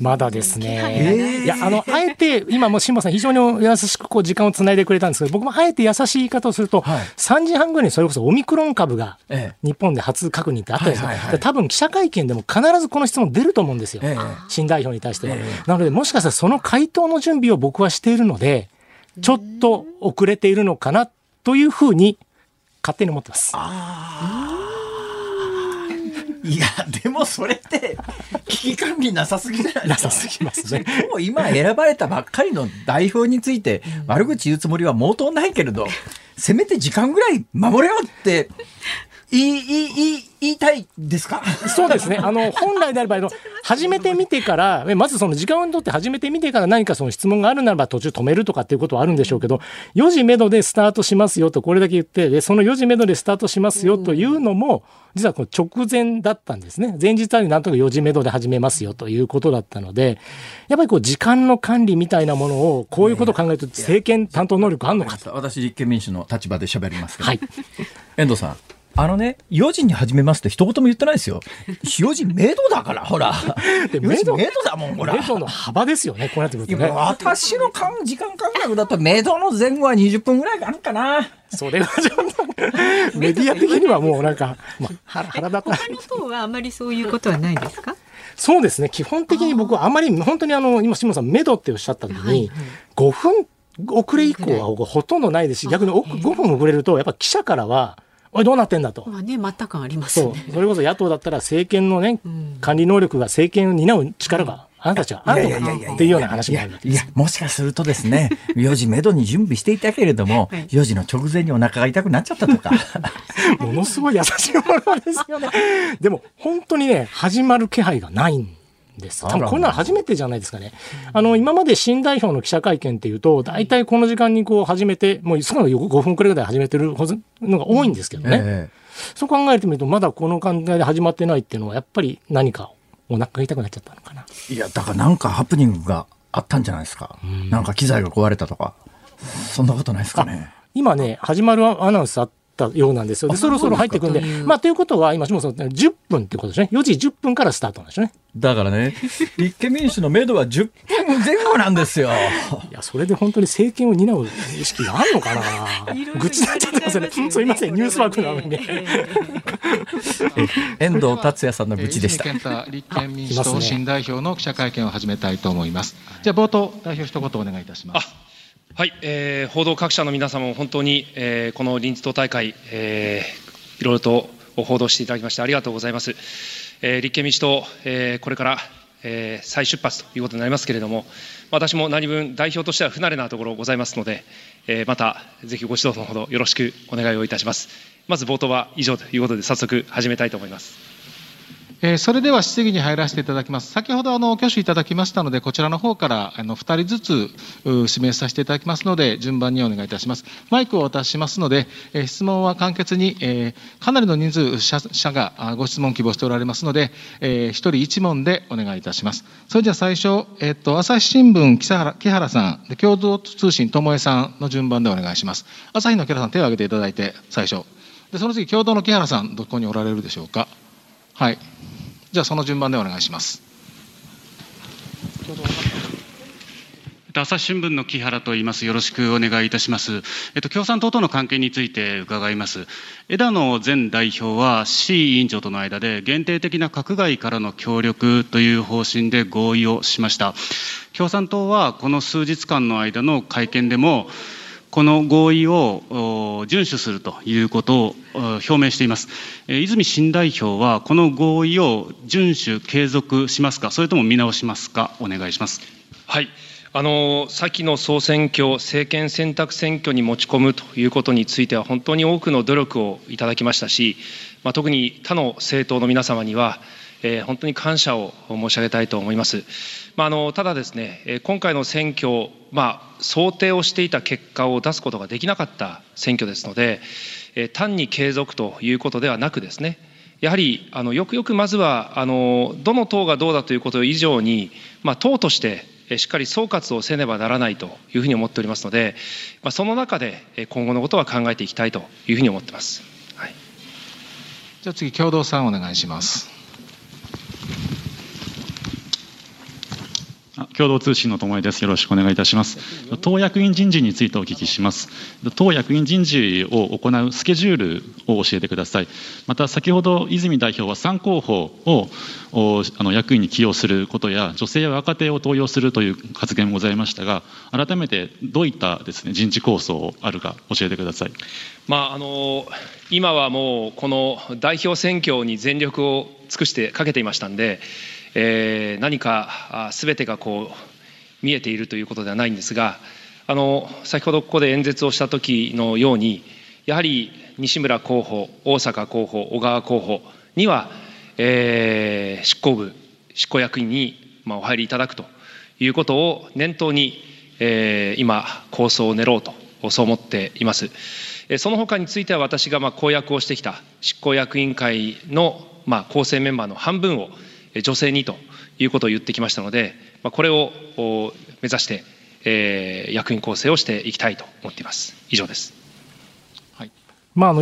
まだですね。いや、あえて今も辛坊さん非常に優しくこう時間をつないでくれたんですけど、僕もあえて優しい言い方をすると、はい、3時半ぐらいにそれこそオミクロン株が日本で初確認ってあったんですよ、多分記者会見でも必ずこの質問出ると思うんですよ、新代表に対しては、なのでもしかしたらその回答の準備を僕はしているので、ちょっと遅れているのかなというふうに勝手に思ってます。いやでもそれって危機管理なさすぎないなさすぎますね。もう今選ばれたばっかりの代表について悪口言うつもりは毛頭ないけれど、せめて時間ぐらい守れよって言いたいですか。そうですね、本来であれば初めて見てから、まずその時間を取って初めて見てから、何かその質問があるならば途中止めるとかっていうことはあるんでしょうけど、4時めどでスタートしますよとこれだけ言って、でその4時めどでスタートしますよというのも実はこう直前だったんですね。前日はなんとか4時めどで始めますよということだったので、やっぱりこう時間の管理みたいなものを、こういうことを考えると政権担当能力あるのかと。私立憲民主の立場で喋りますけど、はい、遠藤さん4時に始めますって一言も言ってないですよ。4時めどだから、ほら。4時めどだもん、ほら。めどの幅ですよね、こうなってくるとね。私の時間感覚だと、めどの前後は20分ぐらいあるかな。それはちょっと、メディア的にはもうなんか、腹立たない。他の党はあまりそういうことはないですか。そうですね、基本的に僕はあまり、本当に今、辛坊さん、めどっておっしゃったときに、5分遅れ以降はほとんどないですし、逆に5分遅れると、やっぱ記者からは、おいどうなってんだと、まあね、全くありますね。それこそ野党だったら政権の、ね、管理能力が、政権を担う力が、あなたたちはあるのかっていうような話もあるんです。いや、もしかするとですね、4時めどに準備していたけれども、はい、4時の直前にお腹が痛くなっちゃったとかものすごい優しいものですよね。でも本当にね、始まる気配がないんです。多分こんなの初めてじゃないですかね。今まで新代表の記者会見っていうと、大体この時間にこう始めて、もうすぐ5分くらいで始めてるのが多いんですけどね、そう考えてみると、まだこの考えで始まってないっていうのは、やっぱり何かお腹が痛くなっちゃったのかな。いや、だからなんかハプニングがあったんじゃないですか。なんか機材が壊れたとか、そんなことないですかね。今ね、始まるアナウンスあったようなんですよ。でそろそろ入ってくるんで、ということは今辛坊さん10分ってことですね。4時10分からスタートなんですよね。だからね、立憲民主のめどは10分前後なんですよ。いや、それで本当に政権を担う意識があるのかな。愚痴になっちゃってますね。すいません、ニュース枠なのにね。遠藤達也さんの愚痴でした。立憲民主党新代表の記者会見を始めたいと思います。じゃあ冒頭代表一言お願いいたします。はい、報道各社の皆様も本当に、この臨時党大会、いろいろと報道していただきましてありがとうございます。立憲民主党、これから、再出発ということになりますけれども、私も何分代表としては不慣れなところございますので、またぜひご指導のほどよろしくお願いをいたします。まず冒頭は以上ということで、早速始めたいと思います。それでは質疑に入らせていただきます。先ほど挙手いただきましたので、こちらの方から2人ずつ指名させていただきますので、順番にお願いいたします。マイクをお渡ししますので、質問は簡潔に、かなりの人数者がご質問希望しておられますので、1人1問でお願いいたします。それじゃあ最初、朝日新聞木原さんで、共同通信友江さんの順番でお願いします。朝日の木原さん、手を挙げていただいて、最初で、その次共同の木原さん、どこにおられるでしょうか。はい、じゃあその順番でお願いします。朝日新聞の木原と言います。よろしくお願いいたします。共産党との関係について伺います。枝野前代表は志位委員長との間で限定的な閣外からの協力という方針で合意をしました。共産党はこの数日間の間の会見でもこの合意を遵守するということを表明しています。泉新代表は、この合意を遵守、継続しますか、それとも見直しますか、お願いします。はい、先の総選挙、政権選択選挙に持ち込むということについては、本当に多くの努力をいただきましたし、特に他の政党の皆様には、本当に感謝を申し上げたいと思います。ただですね、今回の選挙、想定をしていた結果を出すことができなかった選挙ですので、単に継続ということではなくですね、やはりよくよくまずはどの党がどうだということ以上に、党としてしっかり総括をせねばならないというふうに思っておりますので、その中で今後のことは考えていきたいというふうに思ってます。はい、じゃあ次、共同さんお願いします。共同通信の友井です。よろしくお願いいたします。党役員人事についてお聞きします。党役員人事を行うスケジュールを教えてください。また先ほど泉代表は3候補を役員に起用することや女性や若手を登用するという発言もございましたが、改めてどういったですね、人事構想あるか教えてください。今はもうこの代表選挙に全力を尽くしてかけていましたんで、何かすべてがこう見えているということではないんですが、先ほどここで演説をした時のように、やはり西村候補、逢坂候補、小川候補には、執行部、執行役員にお入りいただくということを念頭に、今、構想を練ろうと、そう思っています。その他については、私が公約をしてきた執行役員会の構成メンバーの半分を、女性にということを言ってきましたので、これを目指して役員構成をしていきたいと思っています。以上です。はい、今、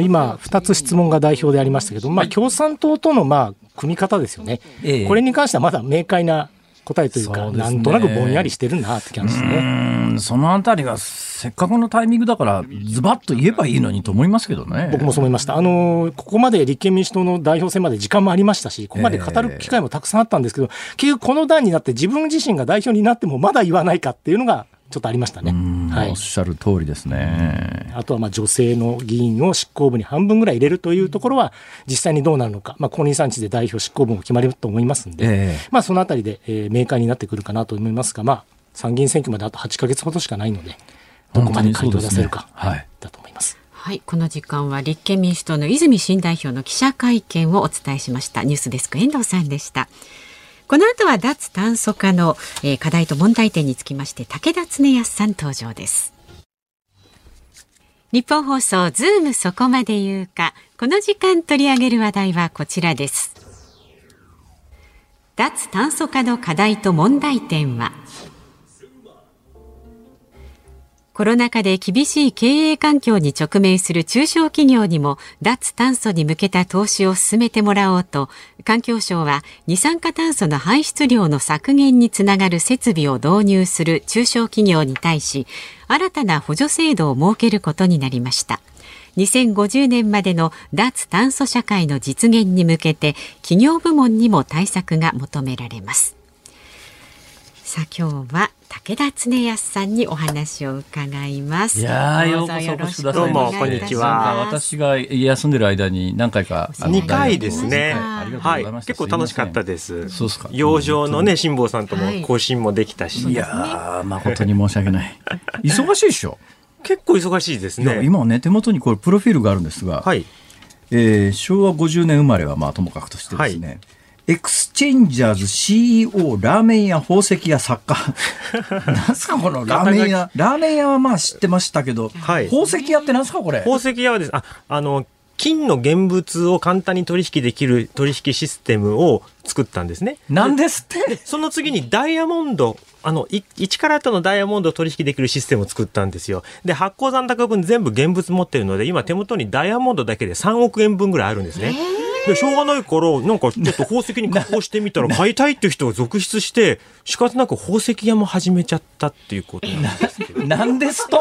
2つ質問が代表でありましたけど、共産党との組み方ですよね、これに関してはまだ明快な答えというか、なんとなくぼんやりしてるなって感じですね。そのあたりがせっかくのタイミングだからズバッと言えばいいのにと思いますけどね。僕もそう思いました。ここまで立憲民主党の代表選まで時間もありましたし、ここまで語る機会もたくさんあったんですけど、結局この段になって自分自身が代表になってもまだ言わないかっていうのがちょっとありましたね。はい、おっしゃる通りですね。あとは女性の議員を執行部に半分ぐらい入れるというところは実際にどうなるのか、公認産地で代表執行部も決まると思いますので、そのあたりで、明快になってくるかなと思いますが、参議院選挙まであと8ヶ月ほどしかないので、どこまで回答を出せるか、だと思います。はい、この時間は立憲民主党の泉新代表の記者会見をお伝えしました。ニュースデスク遠藤さんでした。この後は脱炭素化の課題と問題点につきまして武田恒康さん登場です。日本放送ズームそこまで言うか。この時間取り上げる話題はこちらです。脱炭素化の課題と問題点は。コロナ禍で厳しい経営環境に直面する中小企業にも脱炭素に向けた投資を進めてもらおうと、環境省は二酸化炭素の排出量の削減につながる設備を導入する中小企業に対し、新たな補助制度を設けることになりました。2050年までの脱炭素社会の実現に向けて、企業部門にも対策が求められます。さあ、今日は武田恒康さんにお話を伺います。いやー、ようこそお越しください。どうもこんにちは。私が休んでる間に何回か2回ですね。はい、結構楽しかったです。そうですか。洋上のね、辛坊さんとも更新もできたし、いやー、誠に申し訳ない。忙しいでしょ。結構忙しいですね。今ね、手元にこれプロフィールがあるんですが、はい、昭和50年生まれはともかくとしてですね、はい、エクスチェンジャーズ CEO、 ラーメン屋、宝石屋、作家。何すかこのラーメン屋。ラーメン屋は知ってましたけど、はい、宝石屋って何すかこれ。宝石屋はです、金の現物を簡単に取引できる取引システムを作ったんですね。なんですって。その次にダイヤモンド、1カラットのダイヤモンドを取引できるシステムを作ったんですよ。で、発行残高分全部現物持ってるので、今手元にダイヤモンドだけで3億円分ぐらいあるんですね。で、しょうがないから、なんかちょっと宝石に加工してみたら買いたいっていう人が続出して、仕方なく宝石屋も始めちゃったっていうことなんですけど。なんですと、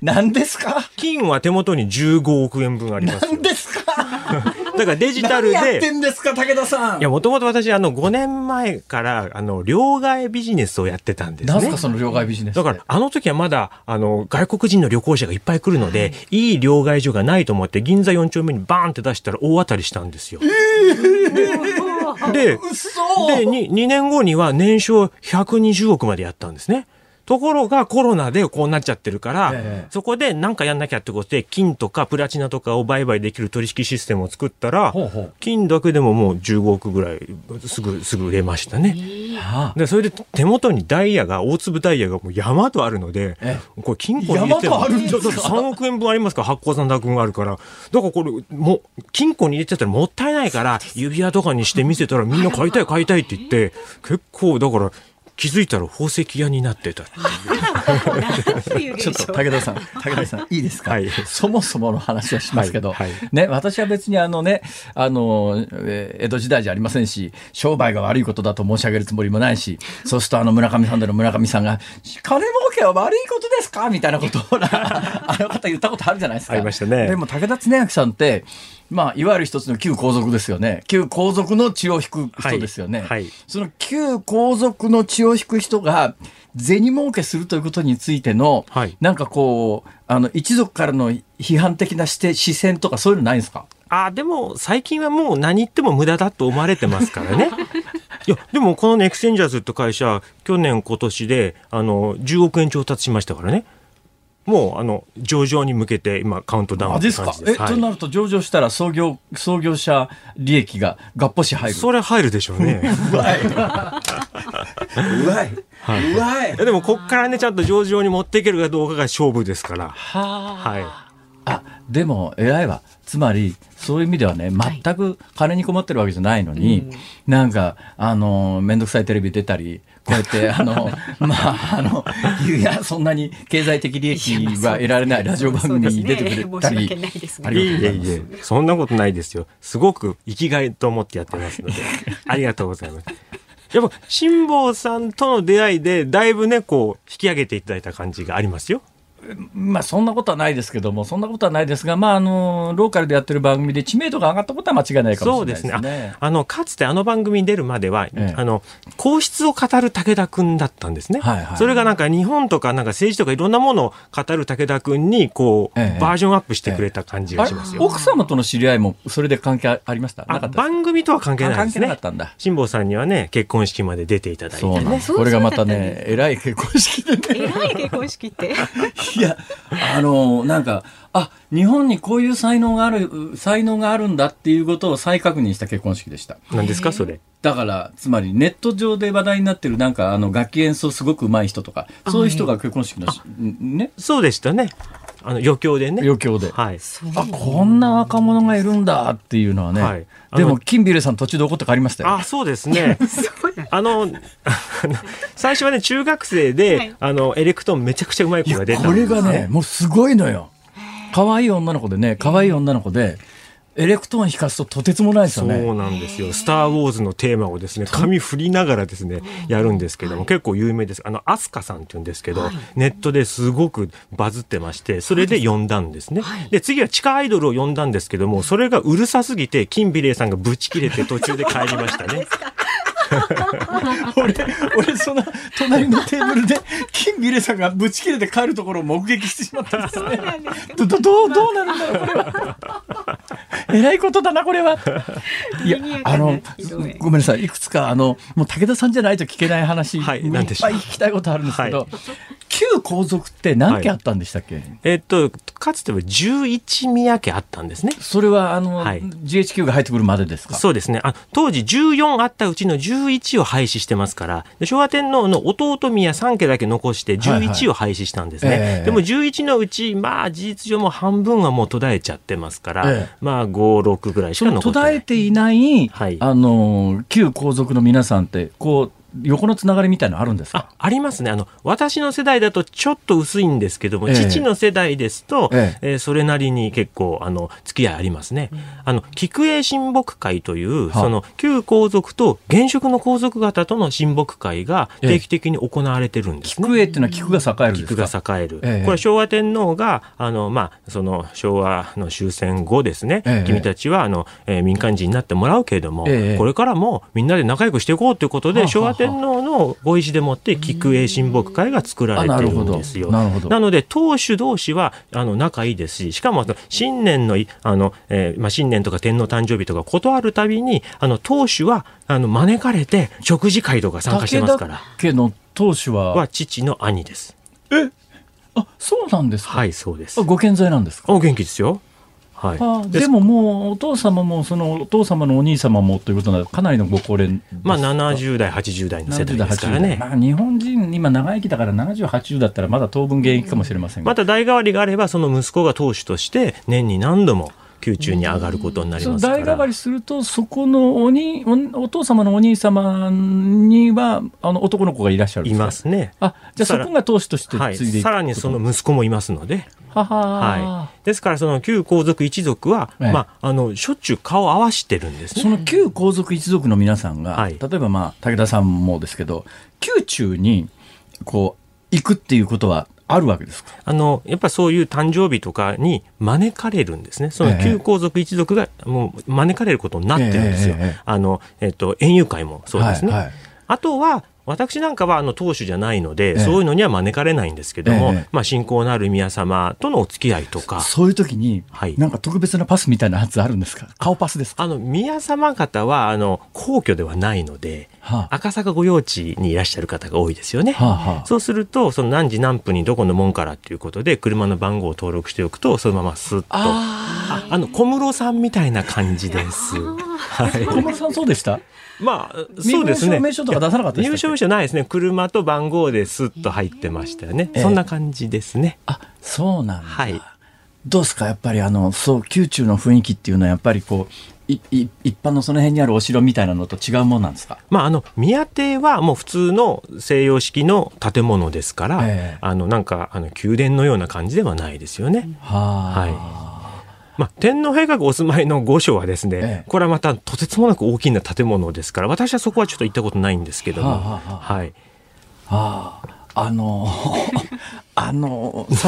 なんですか。金は手元に15億円分あります。なんですか。だからデジタルで何やってんですか武田さん。いやもともと私5年前から両替ビジネスをやってたんですね。何ですかその両替ビジネス。だからあの時はまだ外国人の旅行者がいっぱい来るので、うん、いい両替所がないと思って銀座4丁目にバーンって出したら大当たりしたんですよ。で2年後には年商120億までやったんですね。ところがコロナでこうなっちゃってるから、そこで何かやんなきゃってことで金とかプラチナとかを売買できる取引システムを作ったら、金だけでももう15億ぐらいすぐ売れましたね。でそれで手元にダイヤが大粒ダイヤがもう山とあるので、これ金庫に入れても3億円分ありますから発行残高があるから、だからこれもう金庫に入れてたらもったいないから指輪とかにして見せたらみんな買いたい買いたいって言って結構だから。気づいたら宝石屋になってたっていうちょっと武田さんいいですか、はい、そもそもの話はしますけど、はいはいね、私は別に江戸時代じゃありませんし商売が悪いことだと申し上げるつもりもないし、そうすると村上ファンドの村上さんが金儲けは悪いことですかみたいなことをあの方言ったことあるじゃないですか。ありましたね。でも武田恒明さんってまあ、いわゆる一つの旧皇族ですよね。旧皇族の血を引く人ですよね、はいはい、その旧皇族の血を引く人が銭儲けするということについての、はい、なんかこう一族からの批判的な視線とかそういうのないんですか。あでも最近はもう何言っても無駄だと思われてますからね。いやでもこの、ね、エクスチェンジャーズって会社去年今年で10億円調達しましたからね。もう上場に向けて今カウントダウンって感じです。となると上場したら創業者利益ががっぽし入る。それ入るでしょうね。うわいうわい、はい、うわい。でもこっからねちゃんと上場に持っていけるかどうかが勝負ですから。はい。あでも偉いわ。つまりそういう意味ではね全く金に困ってるわけじゃないのに、はい、なんか面倒くさいテレビ出たり。こうやっていやそんなに経済的利益は得られないラジオ番組に出てくれたり、いえいえそんなことないですよ。すごく生きがいと思ってやってますのでありがとうございます。やっぱ辛坊さんとの出会いでだいぶねこう引き上げていただいた感じがありますよ。まあ、そんなことはないですけども、そんなことはないですが、まあ、ローカルでやってる番組で知名度が上がったことは間違いないかもしれないですね。そうですね。かつて番組に出るまでは、皇室を語る武田くんだったんですね。はいはい、それがなんか日本とか、なんか政治とかいろんなものを語る武田くんに、こう、バージョンアップしてくれた感じがしますよ。奥様との知り合いもそれで関係ありました？なかったですか？番組とは関係ないですね。関係なかったんだ。辛坊さんにはね、結婚式まで出ていただいてね。そうなんです。これがまたね、偉い結婚式でね。偉い結婚式って。いやなんか日本にこういう才能があるんだっていうことを再確認した結婚式でした。何ですかそれ。だからつまりネット上で話題になってるなんか楽器演奏すごく上手い人とかそういう人が結婚式のね。そうでしたね。余興でね。余興で、はい、こんな若者がいるんだっていうのはね、はい、でもキンビルさん途中で怒って帰りましたよ。あそうですね。最初はね中学生で、はい、エレクトーンめちゃくちゃうまい子が出た。これがねもうすごいのよ。可愛い女の子でねエレクトーン弾かすととてつもないですよね。そうなんですよ。スターウォーズのテーマをですね、髪振りながらですね、やるんですけども、結構有名です。アスカさんって言うんですけど、ネットですごくバズってまして、それで呼んだんですね。で、次は地下アイドルを呼んだんですけども、それがうるさすぎて、金美玲さんがブチ切れて途中で帰りましたね。俺その隣のテーブルで金美玲さんがブチ切れて帰るところを目撃してしまったんですね。どうなるんだろうこれは。えらいことだなこれは。いやごめんなさい、いくつかもう武田さんじゃないと聞けない話、はい、いっぱい聞きたいことあるんですけど、はい、旧皇族って何家あったんでしたっけ。はい、かつては11宮家あったんですね。それははい、GHQ が入ってくるまでですか。そうですね。当時14あったうちの11を廃止してますから、で昭和天皇の弟宮3家だけ残して11を廃止したんですね。はいはいでも11のうちまあ事実上も半分はもう途絶えちゃってますから、まあ5、6ぐらいしか残ってない。途絶えていない、はい、旧皇族の皆さんってこう横のつながりみたいなのあるんですか？ ありますね。私の世代だとちょっと薄いんですけども、父の世代ですと、それなりに結構付き合いありますね。菊英親睦会というその旧皇族と現職の皇族方との親睦会が定期的に行われてるんですね。菊英っていうのは菊が栄えるんですか？菊が栄える、これ昭和天皇がその昭和の終戦後ですね、君たちは民間人になってもらうけれども、これからもみんなで仲良くしていこうということで、昭和天皇のご意思でもって菊英親睦会が作られているんですよ。 なので当主同士は仲いいですし、しかも新年の新年とか天皇誕生日とかことあるたびに当主は招かれて食事会とか参加してますから。武田家の当主は父の兄です。あ、そうなんですか？はい、そうです。ご健在なんですか？お元気ですよ。はい、でももうお父様もそのお父様のお兄様もということなので、かなりのご高齢ですか？70代80代の世代ですからね。日本人今長生きだから70、80だったらまだ当分現役かもしれませんが、また代替わりがあればその息子が当主として年に何度も宮中に上がることになりますから、代替わりするとそこの お父様のお兄様には男の子がいらっしゃるんですか？いますね。あ、じゃあそこが当主として継いでいく、さらにその息子もいますので。はい、ですからその旧皇族一族は、しょっちゅう顔を合わしてるんですね。その旧皇族一族の皆さんが、例えば、武田さんもですけど、宮中にこう行くっていうことはあるわけですか？やっぱりそういう誕生日とかに招かれるんですね。その旧皇族一族がもう招かれることになってるんですよ。園遊会もそうですね。あとは私なんかは当主じゃないので、そういうのには招かれないんですけども、信仰のある宮様とのお付き合いとか、そういう時になんか特別なパスみたいなやつあるんですか？顔パスですか？宮様方は皇居ではないので、赤坂御用地にいらっしゃる方が多いですよね。そうするとその何時何分にどこの門からということで車の番号を登録しておくと、そのままスッと小室さんみたいな感じです。小室さんそうでした？そうですね。身分証明書とか出さなかったですか？身分証明書ないですね。車と番号ですっと入ってましたよね。そんな感じですね。そうなんだ。どうですか、やっぱり宮中の雰囲気っていうのはやっぱりこう一般のその辺にあるお城みたいなのと違うもんなんですか？宮邸はもう普通の西洋式の建物ですから、なんか宮殿のような感じではないですよね。天皇陛下がお住まいの御所はですね、これはまたとてつもなく大きな建物ですから、私はそこはちょっと行ったことないんですけども、さ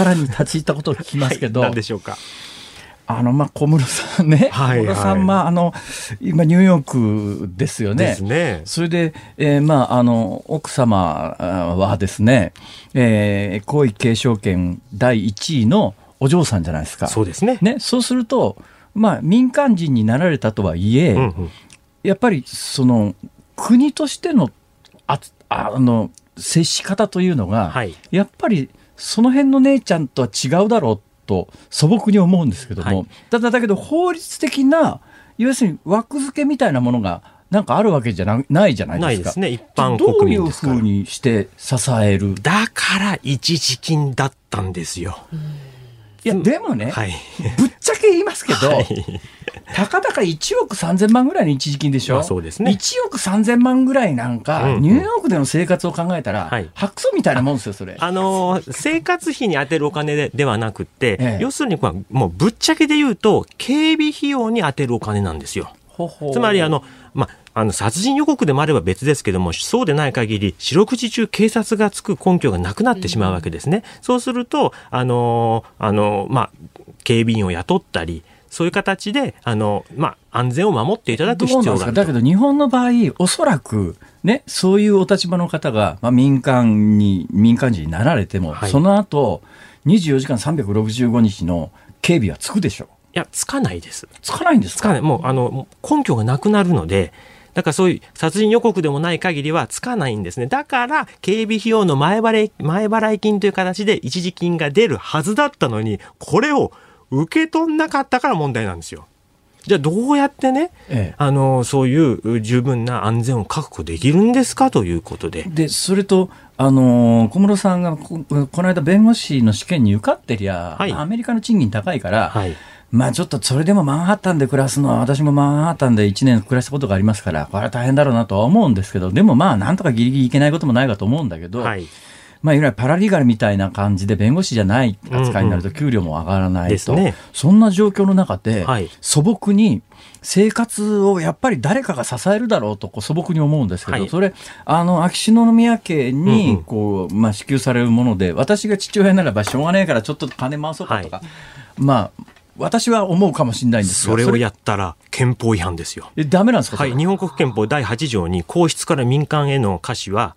らに立ち入ったことを聞きますけど、何でしょうか？小室さんね、小室さん今ニューヨークですよね。ですね。それで、奥様はですね、皇位継承権第1位のお嬢さんじゃないですか。そうですね。そうすると、民間人になられたとはいえ、やっぱりその国としての接し方というのが、やっぱりその辺の姉ちゃんとは違うだろうと素朴に思うんですけども、だけど法律的な要するに枠付けみたいなものがなんかあるわけじゃないじゃないですか。ないですね。一般国民ですから。どういうふうにして支える？だから一時金だったんですよ。いやでもね、ぶっちゃけ言いますけど、たかだか1億3000万ぐらいの一時金でしょ。そうですね。1億3000万ぐらいなんか、ニューヨークでの生活を考えたら、白素みたいなもんですよ、それ。生活費に充てるお金 ではなくて、要するにもうぶっちゃけで言うと、警備費用に充てるお金なんですよ。つまり殺人予告でもあれば別ですけども、そうでない限り四六時中警察がつく根拠がなくなってしまうわけですね。そうすると警備員を雇ったり、そういう形で安全を守っていただく必要がある。だけど日本の場合、おそらくね、そういうお立場の方が、民間人になられても、その後24時間365日の警備はつくでしょう。いや、つかないです。つかないんですか？つかない。もう根拠がなくなるので、だからそういう殺人予告でもない限りはつかないんですね。だから警備費用の前払い金という形で一時金が出るはずだったのに、これを受け取んなかったから問題なんですよ。じゃあどうやってね、そういう十分な安全を確保できるんですかということで。で、それと、小室さんがこの間弁護士の試験に受かってりゃ、アメリカの賃金高いから、まあちょっとそれでもマンハッタンで暮らすのは、私もマンハッタンで1年暮らしたことがありますから、これは大変だろうなとは思うんですけど、でもまあなんとかギリギリいけないこともないかと思うんだけど、はい、まあいわゆるパラリーガルみたいな感じで弁護士じゃない扱いになると給料も上がらないと、うんうん、そんな状況の中で素朴に生活をやっぱり誰かが支えるだろうとこう素朴に思うんですけど、はい、それ秋篠宮家にこう、まあ、支給されるもので、私が父親ならばしょうがないからちょっと金回そうかとか、はい、まあ私は思うかもしれないんですが、それをやったら憲法違反ですよ。ダメなんですか、はい、日本国憲法第8条に皇室から民間への貸しは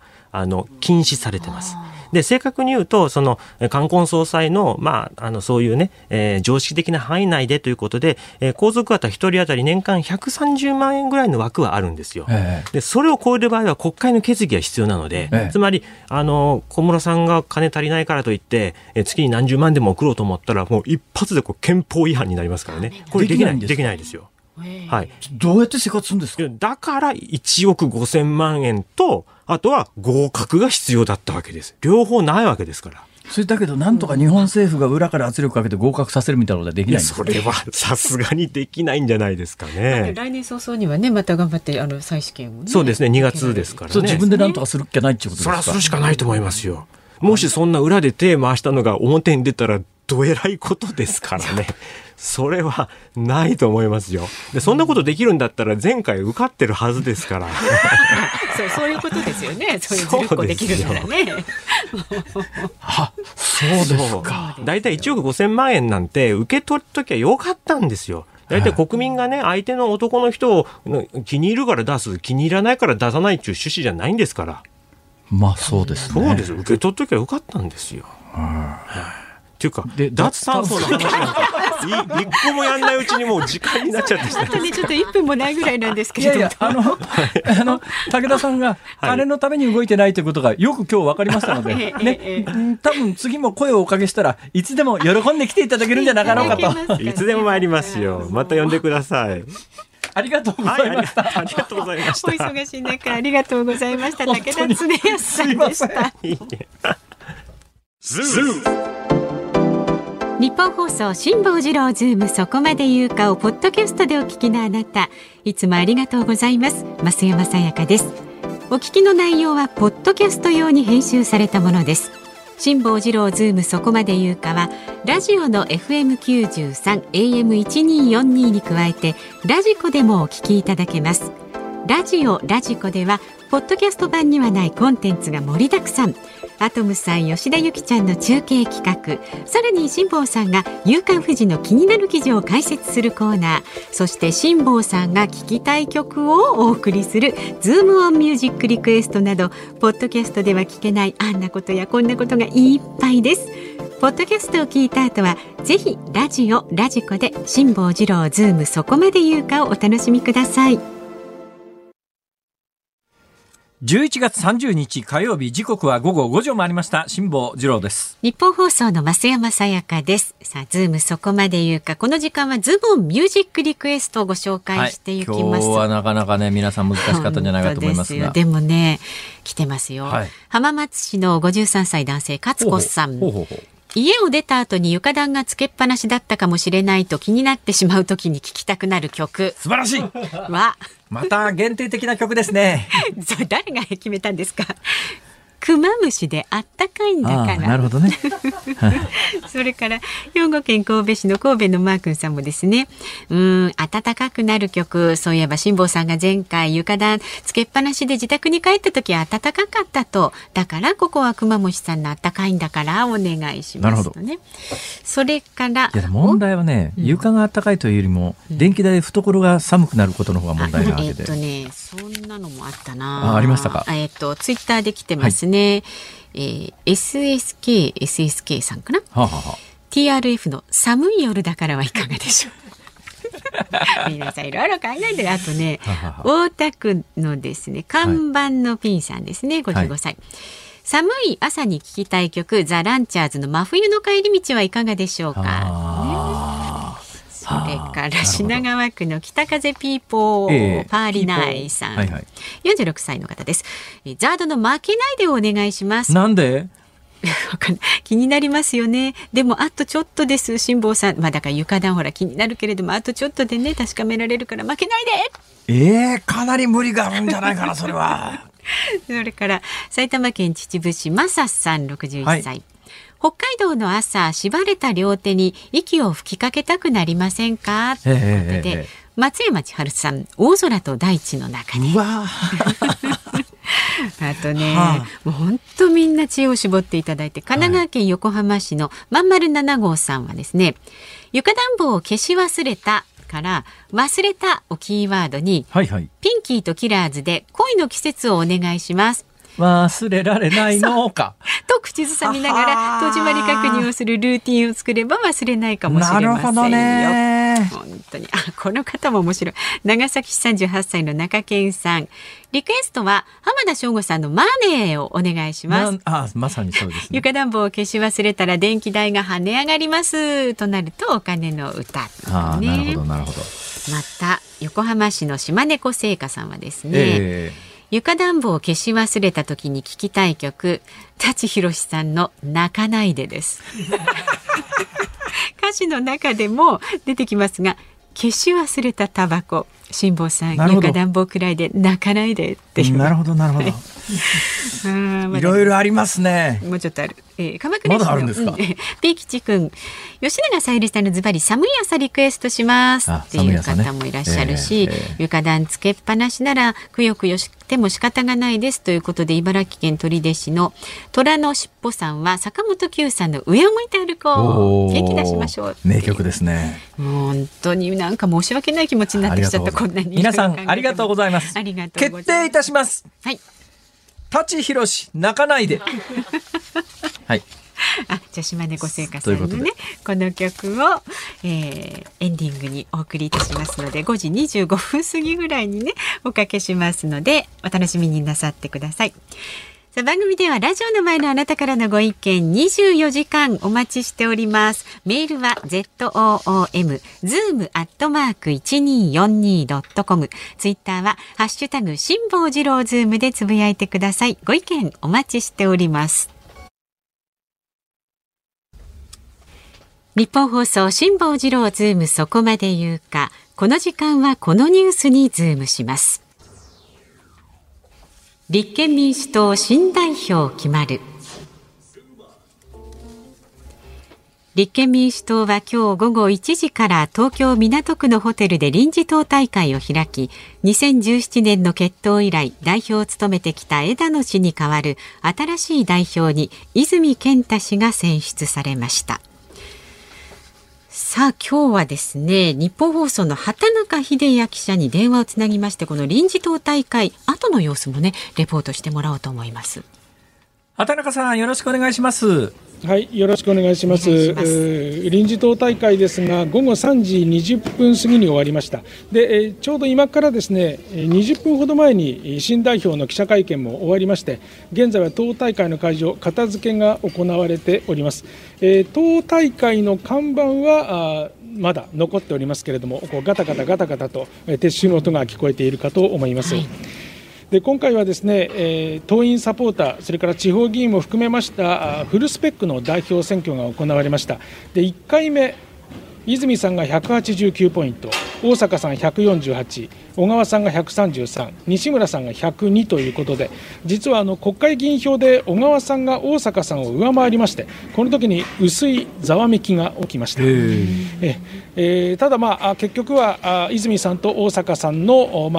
禁止されてます。で正確に言うと、その冠婚葬祭の、まあ、そういうね、常識的な範囲内でということで、皇族方1人当たり年間130万円ぐらいの枠はあるんですよ。でそれを超える場合は国会の決議が必要なので、つまり小室さんが金足りないからといって、月に何十万でも送ろうと思ったら、もう一発でこう憲法違反になりますからね。これできないですよ、はい、どうやって生活するんですか。だから1億5000万円と、あとは合格が必要だったわけです。両方ないわけですから。それだけどなんとか日本政府が裏から圧力かけて合格させるみたいなことはできないんですか。それはさすがにできないんじゃないですかね。来年早々にはね、また頑張って再試験をね。そうですね、2月ですからね。そう、自分でなんとかするっきゃないってことですか。それはするしかないと思いますよ。もしそんな裏で手回したのが表に出たらどえらいことですからね。それはないと思いますよ。でそんなことできるんだったら前回受かってるはずですからそういうことですよね。そういうずるっこできるならね。あ、そうですか。だいたい1億5000万円なんて受け取るときはよかったんですよ。だいたい国民がね、相手の男の人を気に入るから出す、気に入らないから出さないっていう趣旨じゃないんですから。まあそうですね。そうです。受け取るときはよかったんですよ。っていうか脱炭素の話なんか一個もやんないうちにもう時間になっちゃってした。本当にちょっと1分もないぐらいなんですけれども。いやいや武田さんが金のために動いてないということがよく今日分かりましたので、はいね、多分次も声をおかけしたらいつでも喜んで来ていただけるんじゃなかろうかと。いつでも参りますよ。また呼んでください。ありがとうございました。お忙しい中ありがとうございました。武田恒康さんでした。日本放送辛坊治郎ズームそこまで言うかをポッドキャストでお聞きのあなた、いつもありがとうございます。増山さやかです。お聞きの内容はポッドキャスト用に編集されたものです。辛坊治郎ズームそこまで言うかはラジオの FM93 AM1242 に加えてラジコでもお聞きいただけます。ラジオラジコではポッドキャスト版にはないコンテンツが盛りだくさん。アトムさん、吉田由紀ちゃんの中継企画、さらに辛坊さんが夕刊フジの気になる記事を解説するコーナー、そして辛坊さんが聞きたい曲をお送りするズームオンミュージックリクエストなど、ポッドキャストでは聞けないあんなことやこんなことがいっぱいです。ポッドキャストを聞いた後はぜひラジオラジコで辛坊治郎ズームそこまで言うかをお楽しみください。11月30日火曜日、時刻は午後5時を回りました。辛坊治郎です。日本放送の増山さやかです。さあズームそこまで言うか、この時間はズボンミュージックリクエストをご紹介していきます、はい、今日はなかなかね皆さん難しかったんじゃないかと思いますが、 でもね来てますよ、はい、浜松市の53歳男性勝子さん。家を出た後に床暖がつけっぱなしだったかもしれないと気になってしまうときに聴きたくなる曲。素晴らしいはまた限定的な曲ですね誰が決めたんですか。クマムシであったかいんだから。なるほどねそれから兵庫県神戸市の神戸のマー君さんもですね、暖かくなる曲、そういえば辛坊さんが前回床暖つけっぱなしで自宅に帰った時は暖かかったと、だからここはクマムシさんのあったかいんだからお願いしますとね。なるほど。それからいや問題はね、床があったかいというよりも、電気代で懐が寒くなることの方が問題なわけで、そんなのもあったな。 ありましたか。ツイッターで来てますね、はいSSK さんかな、TRF の寒い夜だからはいかがでしょう皆さんいろいろ考えてる。あとね大田区のですね看板のピンさんですね、55歳、はい、寒い朝に聴きたい曲、ザ・ランチャーズの真冬の帰り道はいかがでしょうか。それから品川区の北風ピーポー、パーリナイさん、46歳の方です。ザードの負けないでをお願いします。なんで気になりますよね。でもあとちょっとです、辛坊さん。まあだから床暖ほら気になるけれども、あとちょっとでね確かめられるから負けないで。かなり無理があるんじゃないかなそれは。それから埼玉県秩父市マサさん61歳、はい、北海道の朝、縛れた両手に息を吹きかけたくなりませんか、ということで、松山千春さん、大空と大地の中に。うわあとね、もう本当みんな知恵を絞っていただいて、神奈川県横浜市のまんまる7号さんはですね、床暖房を消し忘れたから忘れたをキーワードに、ピンキーとキラーズで恋の季節をお願いします。忘れられないのかと口ずさみながら戸締まり確認をするルーティンを作れば忘れないかもしれませんよ。なるほどね。本当にこの方も面白い。長崎市38歳の中堅さん、リクエストは浜田省吾さんのマネーをお願いします。まさにそうですね。床暖房を消し忘れたら電気代が跳ね上がりますとなるとお金の歌、ね、なるほどなるほど。また横浜市の島猫聖華さんはですね、床暖房を消し忘れた時に聴きたい曲、舘ひろしさんの泣かないでです。歌詞の中でも出てきますが、消し忘れたタバコ、辛坊さん床暖房くらいで泣かないでっていう。なるほどなるほど。いろいろありますね。もうちょっとある、鎌倉市のまだあるんですか。ピー吉君、吉永さゆりさんのズバリ寒い朝リクエストしますっていう方もいらっしゃるし、床暖つけっぱなしならくよくよしても仕方がないですということで、茨城県取手市の虎のしっぽさんは坂本九さんの上を向いて歩こう、元気出しましょう。名曲ですね。本当になんか申し訳ない気持ちになってきちゃった。皆さんありがとうございます。決定いたします。はい。舘ひろし泣かないで。はい。じゃあ島猫聖華さんのねこの曲を、エンディングにお送りいたしますので、5時25分過ぎぐらいにねおかけしますのでお楽しみになさってください。番組ではラジオの前のあなたからのご意見24時間お待ちしております。メールは zoom@1242.com、 ツイッターはハッシュタグ辛坊治郎ズームでつぶやいてください。ご意見お待ちしております。日本放送辛坊治郎ズームそこまで言うか、この時間はこのニュースにズームします。立憲民主党新代表決まる。立憲民主党は今日午後1時から東京港区のホテルで臨時党大会を開き、2017年の決闘以来代表を務めてきた枝野氏に代わる新しい代表に泉健太氏が選出されました。さあ今日はですね、日本放送の畑中秀也記者に電話をつなぎまして、この臨時党大会後の様子もねレポートしてもらおうと思います。畑中さん、よろしくお願いします。はい、よろしくお願いします。臨時党大会ですが、午後3時20分過ぎに終わりました。で、ちょうど今からですね20分ほど前に新代表の記者会見も終わりまして、現在は党大会の会場片付けが行われております。党大会の看板はまだ残っておりますけれども、こうガタガタガタガタと撤収の音が聞こえているかと思います。はい。で、今回はですね、党員サポーター、それから地方議員も含めましたフルスペックの代表選挙が行われました。で、1回目、泉さんが189ポイント、大坂さん148、小川さんが133、西村さんが102ということで、実は国会議員票で小川さんが大坂さんを上回りまして、この時に薄いざわめきが起きました。ただ、結局は泉さんと大坂さんの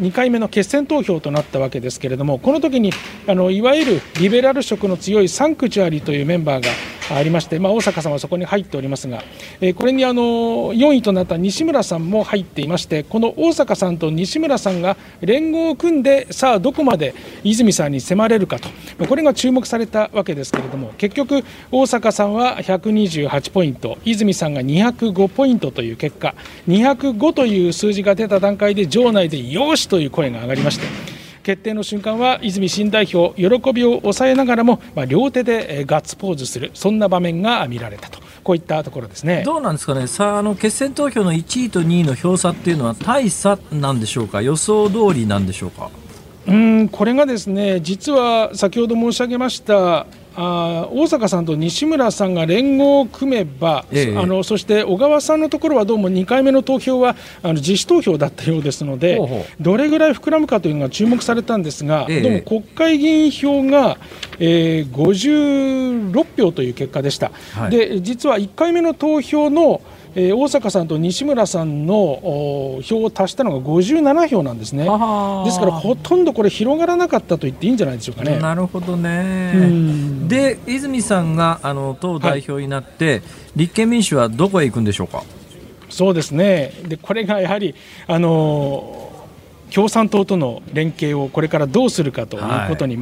2回目の決選投票となったわけですけれども、この時にいわゆるリベラル色の強いサンクチュアリというメンバーがありまして、大坂さんはそこに入っておりますが、これに4位となった西村さんも入っていまして、この大坂さんと西村さんが連合を組んで、さあどこまで泉さんに迫れるかと、これが注目されたわけですけれども、結局大坂さんは128ポイント、泉さんが205ポイントという結果、205という数字が出た段階で場内でよしという声が上がりまして、決定の瞬間は泉新代表、喜びを抑えながらも、両手でガッツポーズする、そんな場面が見られたと、こういったところですね。どうなんですかね。さあ、決選投票の1位と2位の票差っていうのは大差なんでしょうか、予想通りなんでしょうか。これがですね、実は先ほど申し上げました大坂さんと西村さんが連合を組めば、そして小川さんのところはどうも2回目の投票は自主投票だったようですので、どれぐらい膨らむかというのが注目されたんですが、どうも国会議員票が、56票という結果でした。で、実は1回目の投票の大坂さんと西村さんの票を足したのが57票なんですね。ですからほとんどこれ広がらなかったと言っていいんじゃないでしょうかね。なるほどね。で、泉さんが党代表になって、立憲民主はどこへ行くんでしょうか。そうですね。で、これがやはり共産党との連携をこれからどうするかということに、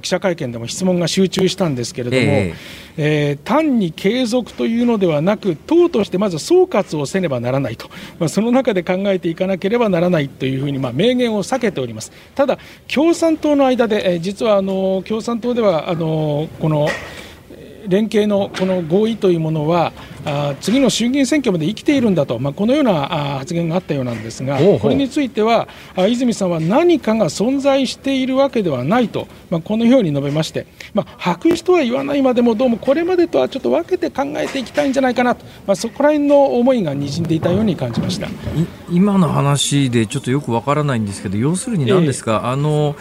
記者会見でも質問が集中したんですけれども、単に継続というのではなく、党としてまず総括をせねばならないと、その中で考えていかなければならないというふうに、明言を避けております。ただ共産党の間で、実は共産党ではこの連携のこの合意というものは次の衆議院選挙まで生きているんだと、このような発言があったようなんですが、これについては泉さんは何かが存在しているわけではないと、このように述べまして、白紙とは言わないまでもどうもこれまでとはちょっと分けて考えていきたいんじゃないかなと、そこら辺の思いがにじんでいたように感じました。今の話でちょっとよくわからないんですけど、要するに何ですか、今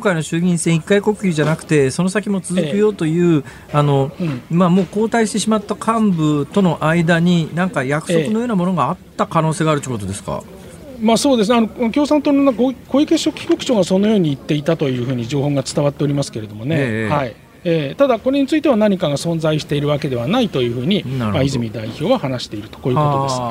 回の衆議院選一回国旗じゃなくてその先も続くよという、もう交代してしまった幹部との間に何か約束のようなものがあった可能性があるということですか。そうですね。共産党の小池書記局長がそのように言っていたというふうに情報が伝わっておりますけれどもね、ただこれについては何かが存在しているわけではないというふうに、泉代表は話していると、こういうこと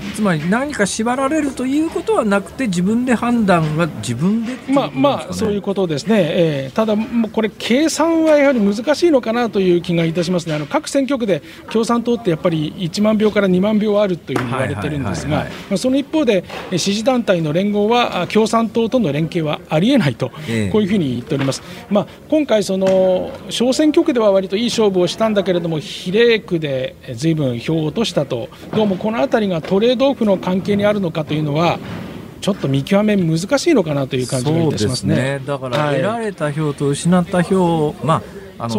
です。つまり何か縛られるということはなくて、自分で判断が自分でっていうことなんですかね。そういうことですね。ただもうこれ計算はやはり難しいのかなという気がいたしますね。各選挙区で共産党ってやっぱり1万票から2万票あるというふうに言われてるんですが、その一方で支持団体の連合は共産党との連携はありえないと、こういうふうに言っております。今回小選挙区では割といい勝負をしたんだけれども、比例区で随分票を落としたと、どうもこの辺りがトレードオフの関係にあるのかというのはちょっと見極め難しいのかなという感じがいたしますね。だから得られた票と失った票を、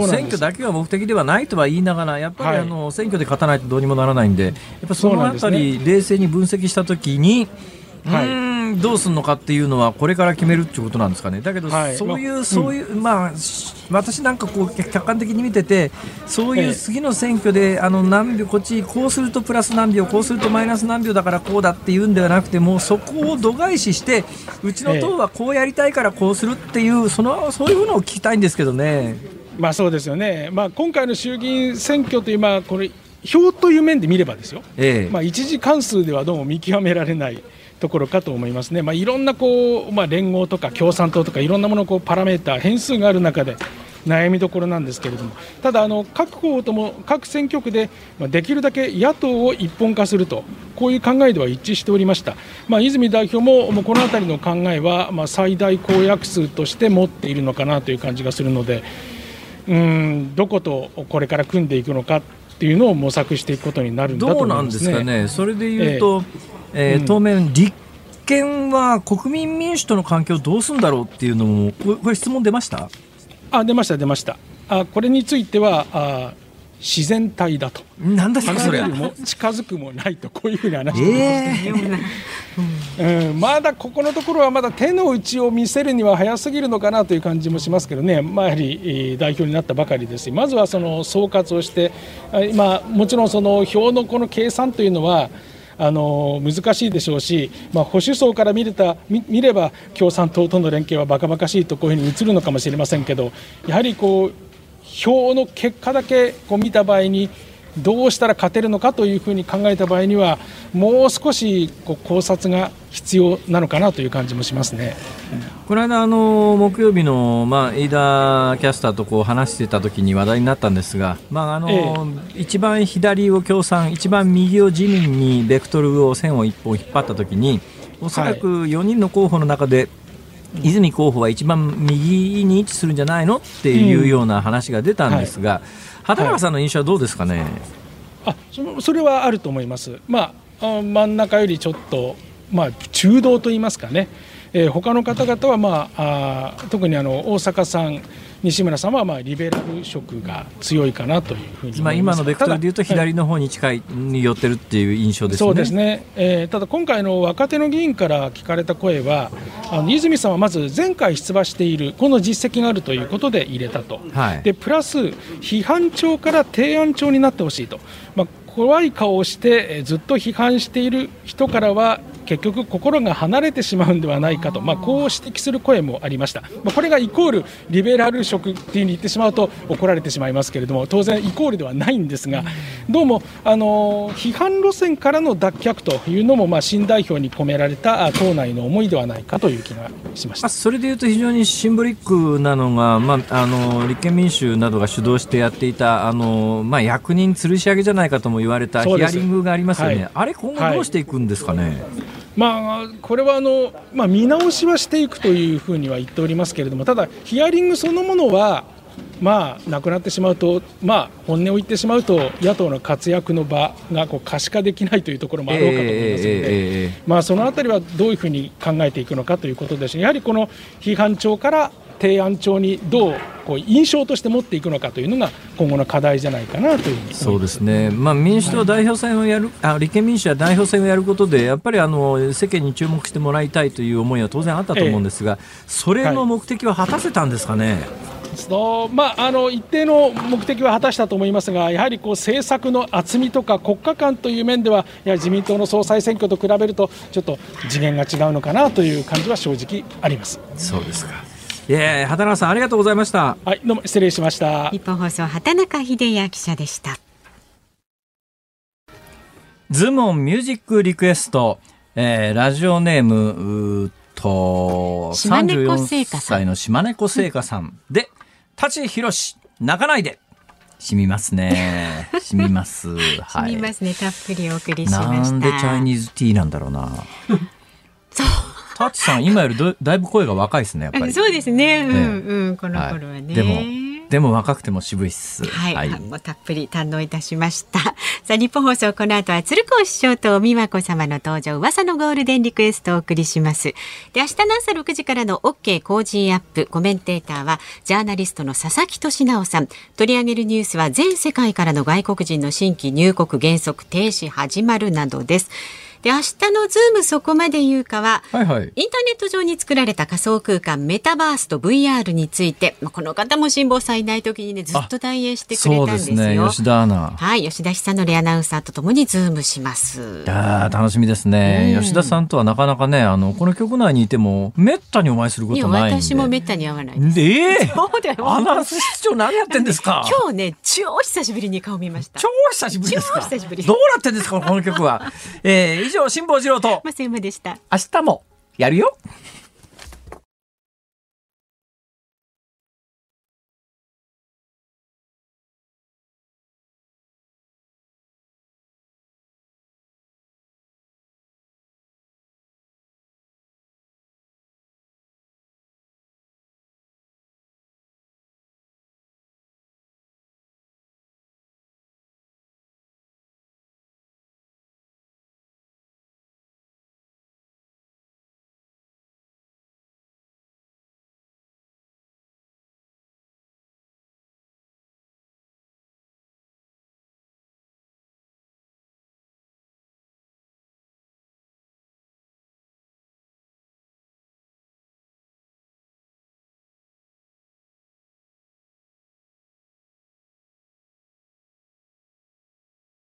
選挙だけが目的ではないとは言いながら、やっぱり選挙で勝たないとどうにもならないんで、やっぱその辺り冷静に分析したときに、どうするのかっていうのはこれから決めるっていうことなんですかね。だけど、私なんか客観的に見てて、そういう次の選挙で何秒こっちこうするとプラス何秒、こうするとマイナス何秒だからこうだっていうんではなくて、もうそこを度外視して、うちの党はこうやりたいからこうするっていう、そういうのを聞きたいんですけどね。そうですよね。今回の衆議院選挙という、これ票という面で見ればですよ、一次関数ではどうも見極められないところかと思いますね。いろんな連合とか共産党とかいろんなものパラメーター変数がある中で悩みどころなんですけれども、ただ各候補とも各選挙区でできるだけ野党を一本化すると、こういう考えでは一致しておりました。泉代表もこのあたりの考えは最大公約数として持っているのかなという感じがするので、どことこれから組んでいくのかっていうのを模索していくことになるんだと思いますね。どうなんですかね。それでいうと、当面立憲は国民民主との関係をどうするんだろうっていうのも、これ質問出ました。出ました。これについては自然体だと、なんだそれ、離れるも近づくもないと、こういうふうに話してましたね。まだここのところはまだ手の内を見せるには早すぎるのかなという感じもしますけどね。やはり代表になったばかりですし、まずは総括をして、もちろん票のこの計算というのは難しいでしょうし、保守層から見れば共産党との連携はバカバカしいと、こういうふうに映るのかもしれませんけど、やはり票の結果だけ見た場合にどうしたら勝てるのかというふうに考えた場合には、もう少し考察が必要なのかなという感じもしますね。この間木曜日の飯田キャスターと話してた時に話題になったんですが、一番左を共産、一番右を自民にベクトルを線を一本引っ張った時に、おそらく4人の候補の中で、泉候補は一番右に位置するんじゃないのっていうような話が出たんですが、畑中さんの印象はどうですかね。それはあると思います。真ん中よりちょっと、中道と言いますかね。他の方々は、特に大坂さん、西村さんはまあリベラル色が強いかなというふうに思います。今のベクトルで言うと左の方に近いに寄ってるっていう印象ですね。そうですね、ただ今回の若手の議員から聞かれた声は、泉さんはまず前回出馬しているこの実績があるということで入れたと、でプラス批判調から提案調になってほしいと、怖い顔をしてずっと批判している人からは結局心が離れてしまうんではないかと、こう指摘する声もありました。これがイコールリベラル色っていうに言ってしまうと怒られてしまいますけれども、当然イコールではないんですが、どうも批判路線からの脱却というのも新代表に込められた党内の思いではないかという気がしました。それでいうと非常にシンボリックなのが、立憲民主などが主導してやっていた役人吊るし上げじゃないかとも言われたヒアリングがありますよね。あれ今後どうしていくんですかね。これは見直しはしていくというふうには言っておりますけれども、ただヒアリングそのものはなくなってしまうと、本音を言ってしまうと野党の活躍の場が可視化できないというところもあろうかと思いますので、そのあたりはどういうふうに考えていくのかということですし、やはりこの批判調から提案調にどう印象として持っていくのかというのが今後の課題じゃないかなというふうに思います。そうですね、民主党代表選をやる、立憲民主は代表選をやることでやっぱり世間に注目してもらいたいという思いは当然あったと思うんですが、それの目的は果たせたんですかね。一定の目的は果たしたと思いますが、やはり政策の厚みとか国家観という面ではやはり自民党の総裁選挙と比べるとちょっと次元が違うのかなという感じは正直あります。そうですか。畑中さんありがとうございました。はい、どうも失礼しました。日本放送畑中秀也記者でした。ズモンミュージックリクエスト、ラジオネーム34歳の島猫聖華さんで舘ひろし泣かないで。染みますね。染みます。はい、染みますね。たっぷりお送りしました。なんでチャイニーズティーなんだろうな。そう。タチさん今よりだいぶ声が若いですね。やっぱりそうですね、この頃はね、でも若くても渋いっす。もうたっぷり堪能いたしました。さあ日本放送この後は鶴光師匠と美和子様の登場、噂のゴールデンリクエストをお送りします。で明日の朝6時からの OK コージーアップ、コメンテーターはジャーナリストの佐々木俊直さん。取り上げるニュースは全世界からの外国人の新規入国原則停止始まるなどです。で明日のズームそこまで言うかは、インターネット上に作られた仮想空間メタバースと VR について、この方も辛坊さんいない時に、ずっと代演してくれたんですよ。そうですね、吉田アナ、吉田久典アナウンサーとともにズームします。いや楽しみですね、吉田さんとはなかなかね、この局内にいてもめったにお会いすることないんで。私もめったに会わないです。アナウンス室長何やってんですか。今日ね超久しぶりに顔見ました。超久しぶりですか。超久しぶり。どうなってんですかこの局は。以上辛坊治郎と増山でした。明日もやるよ。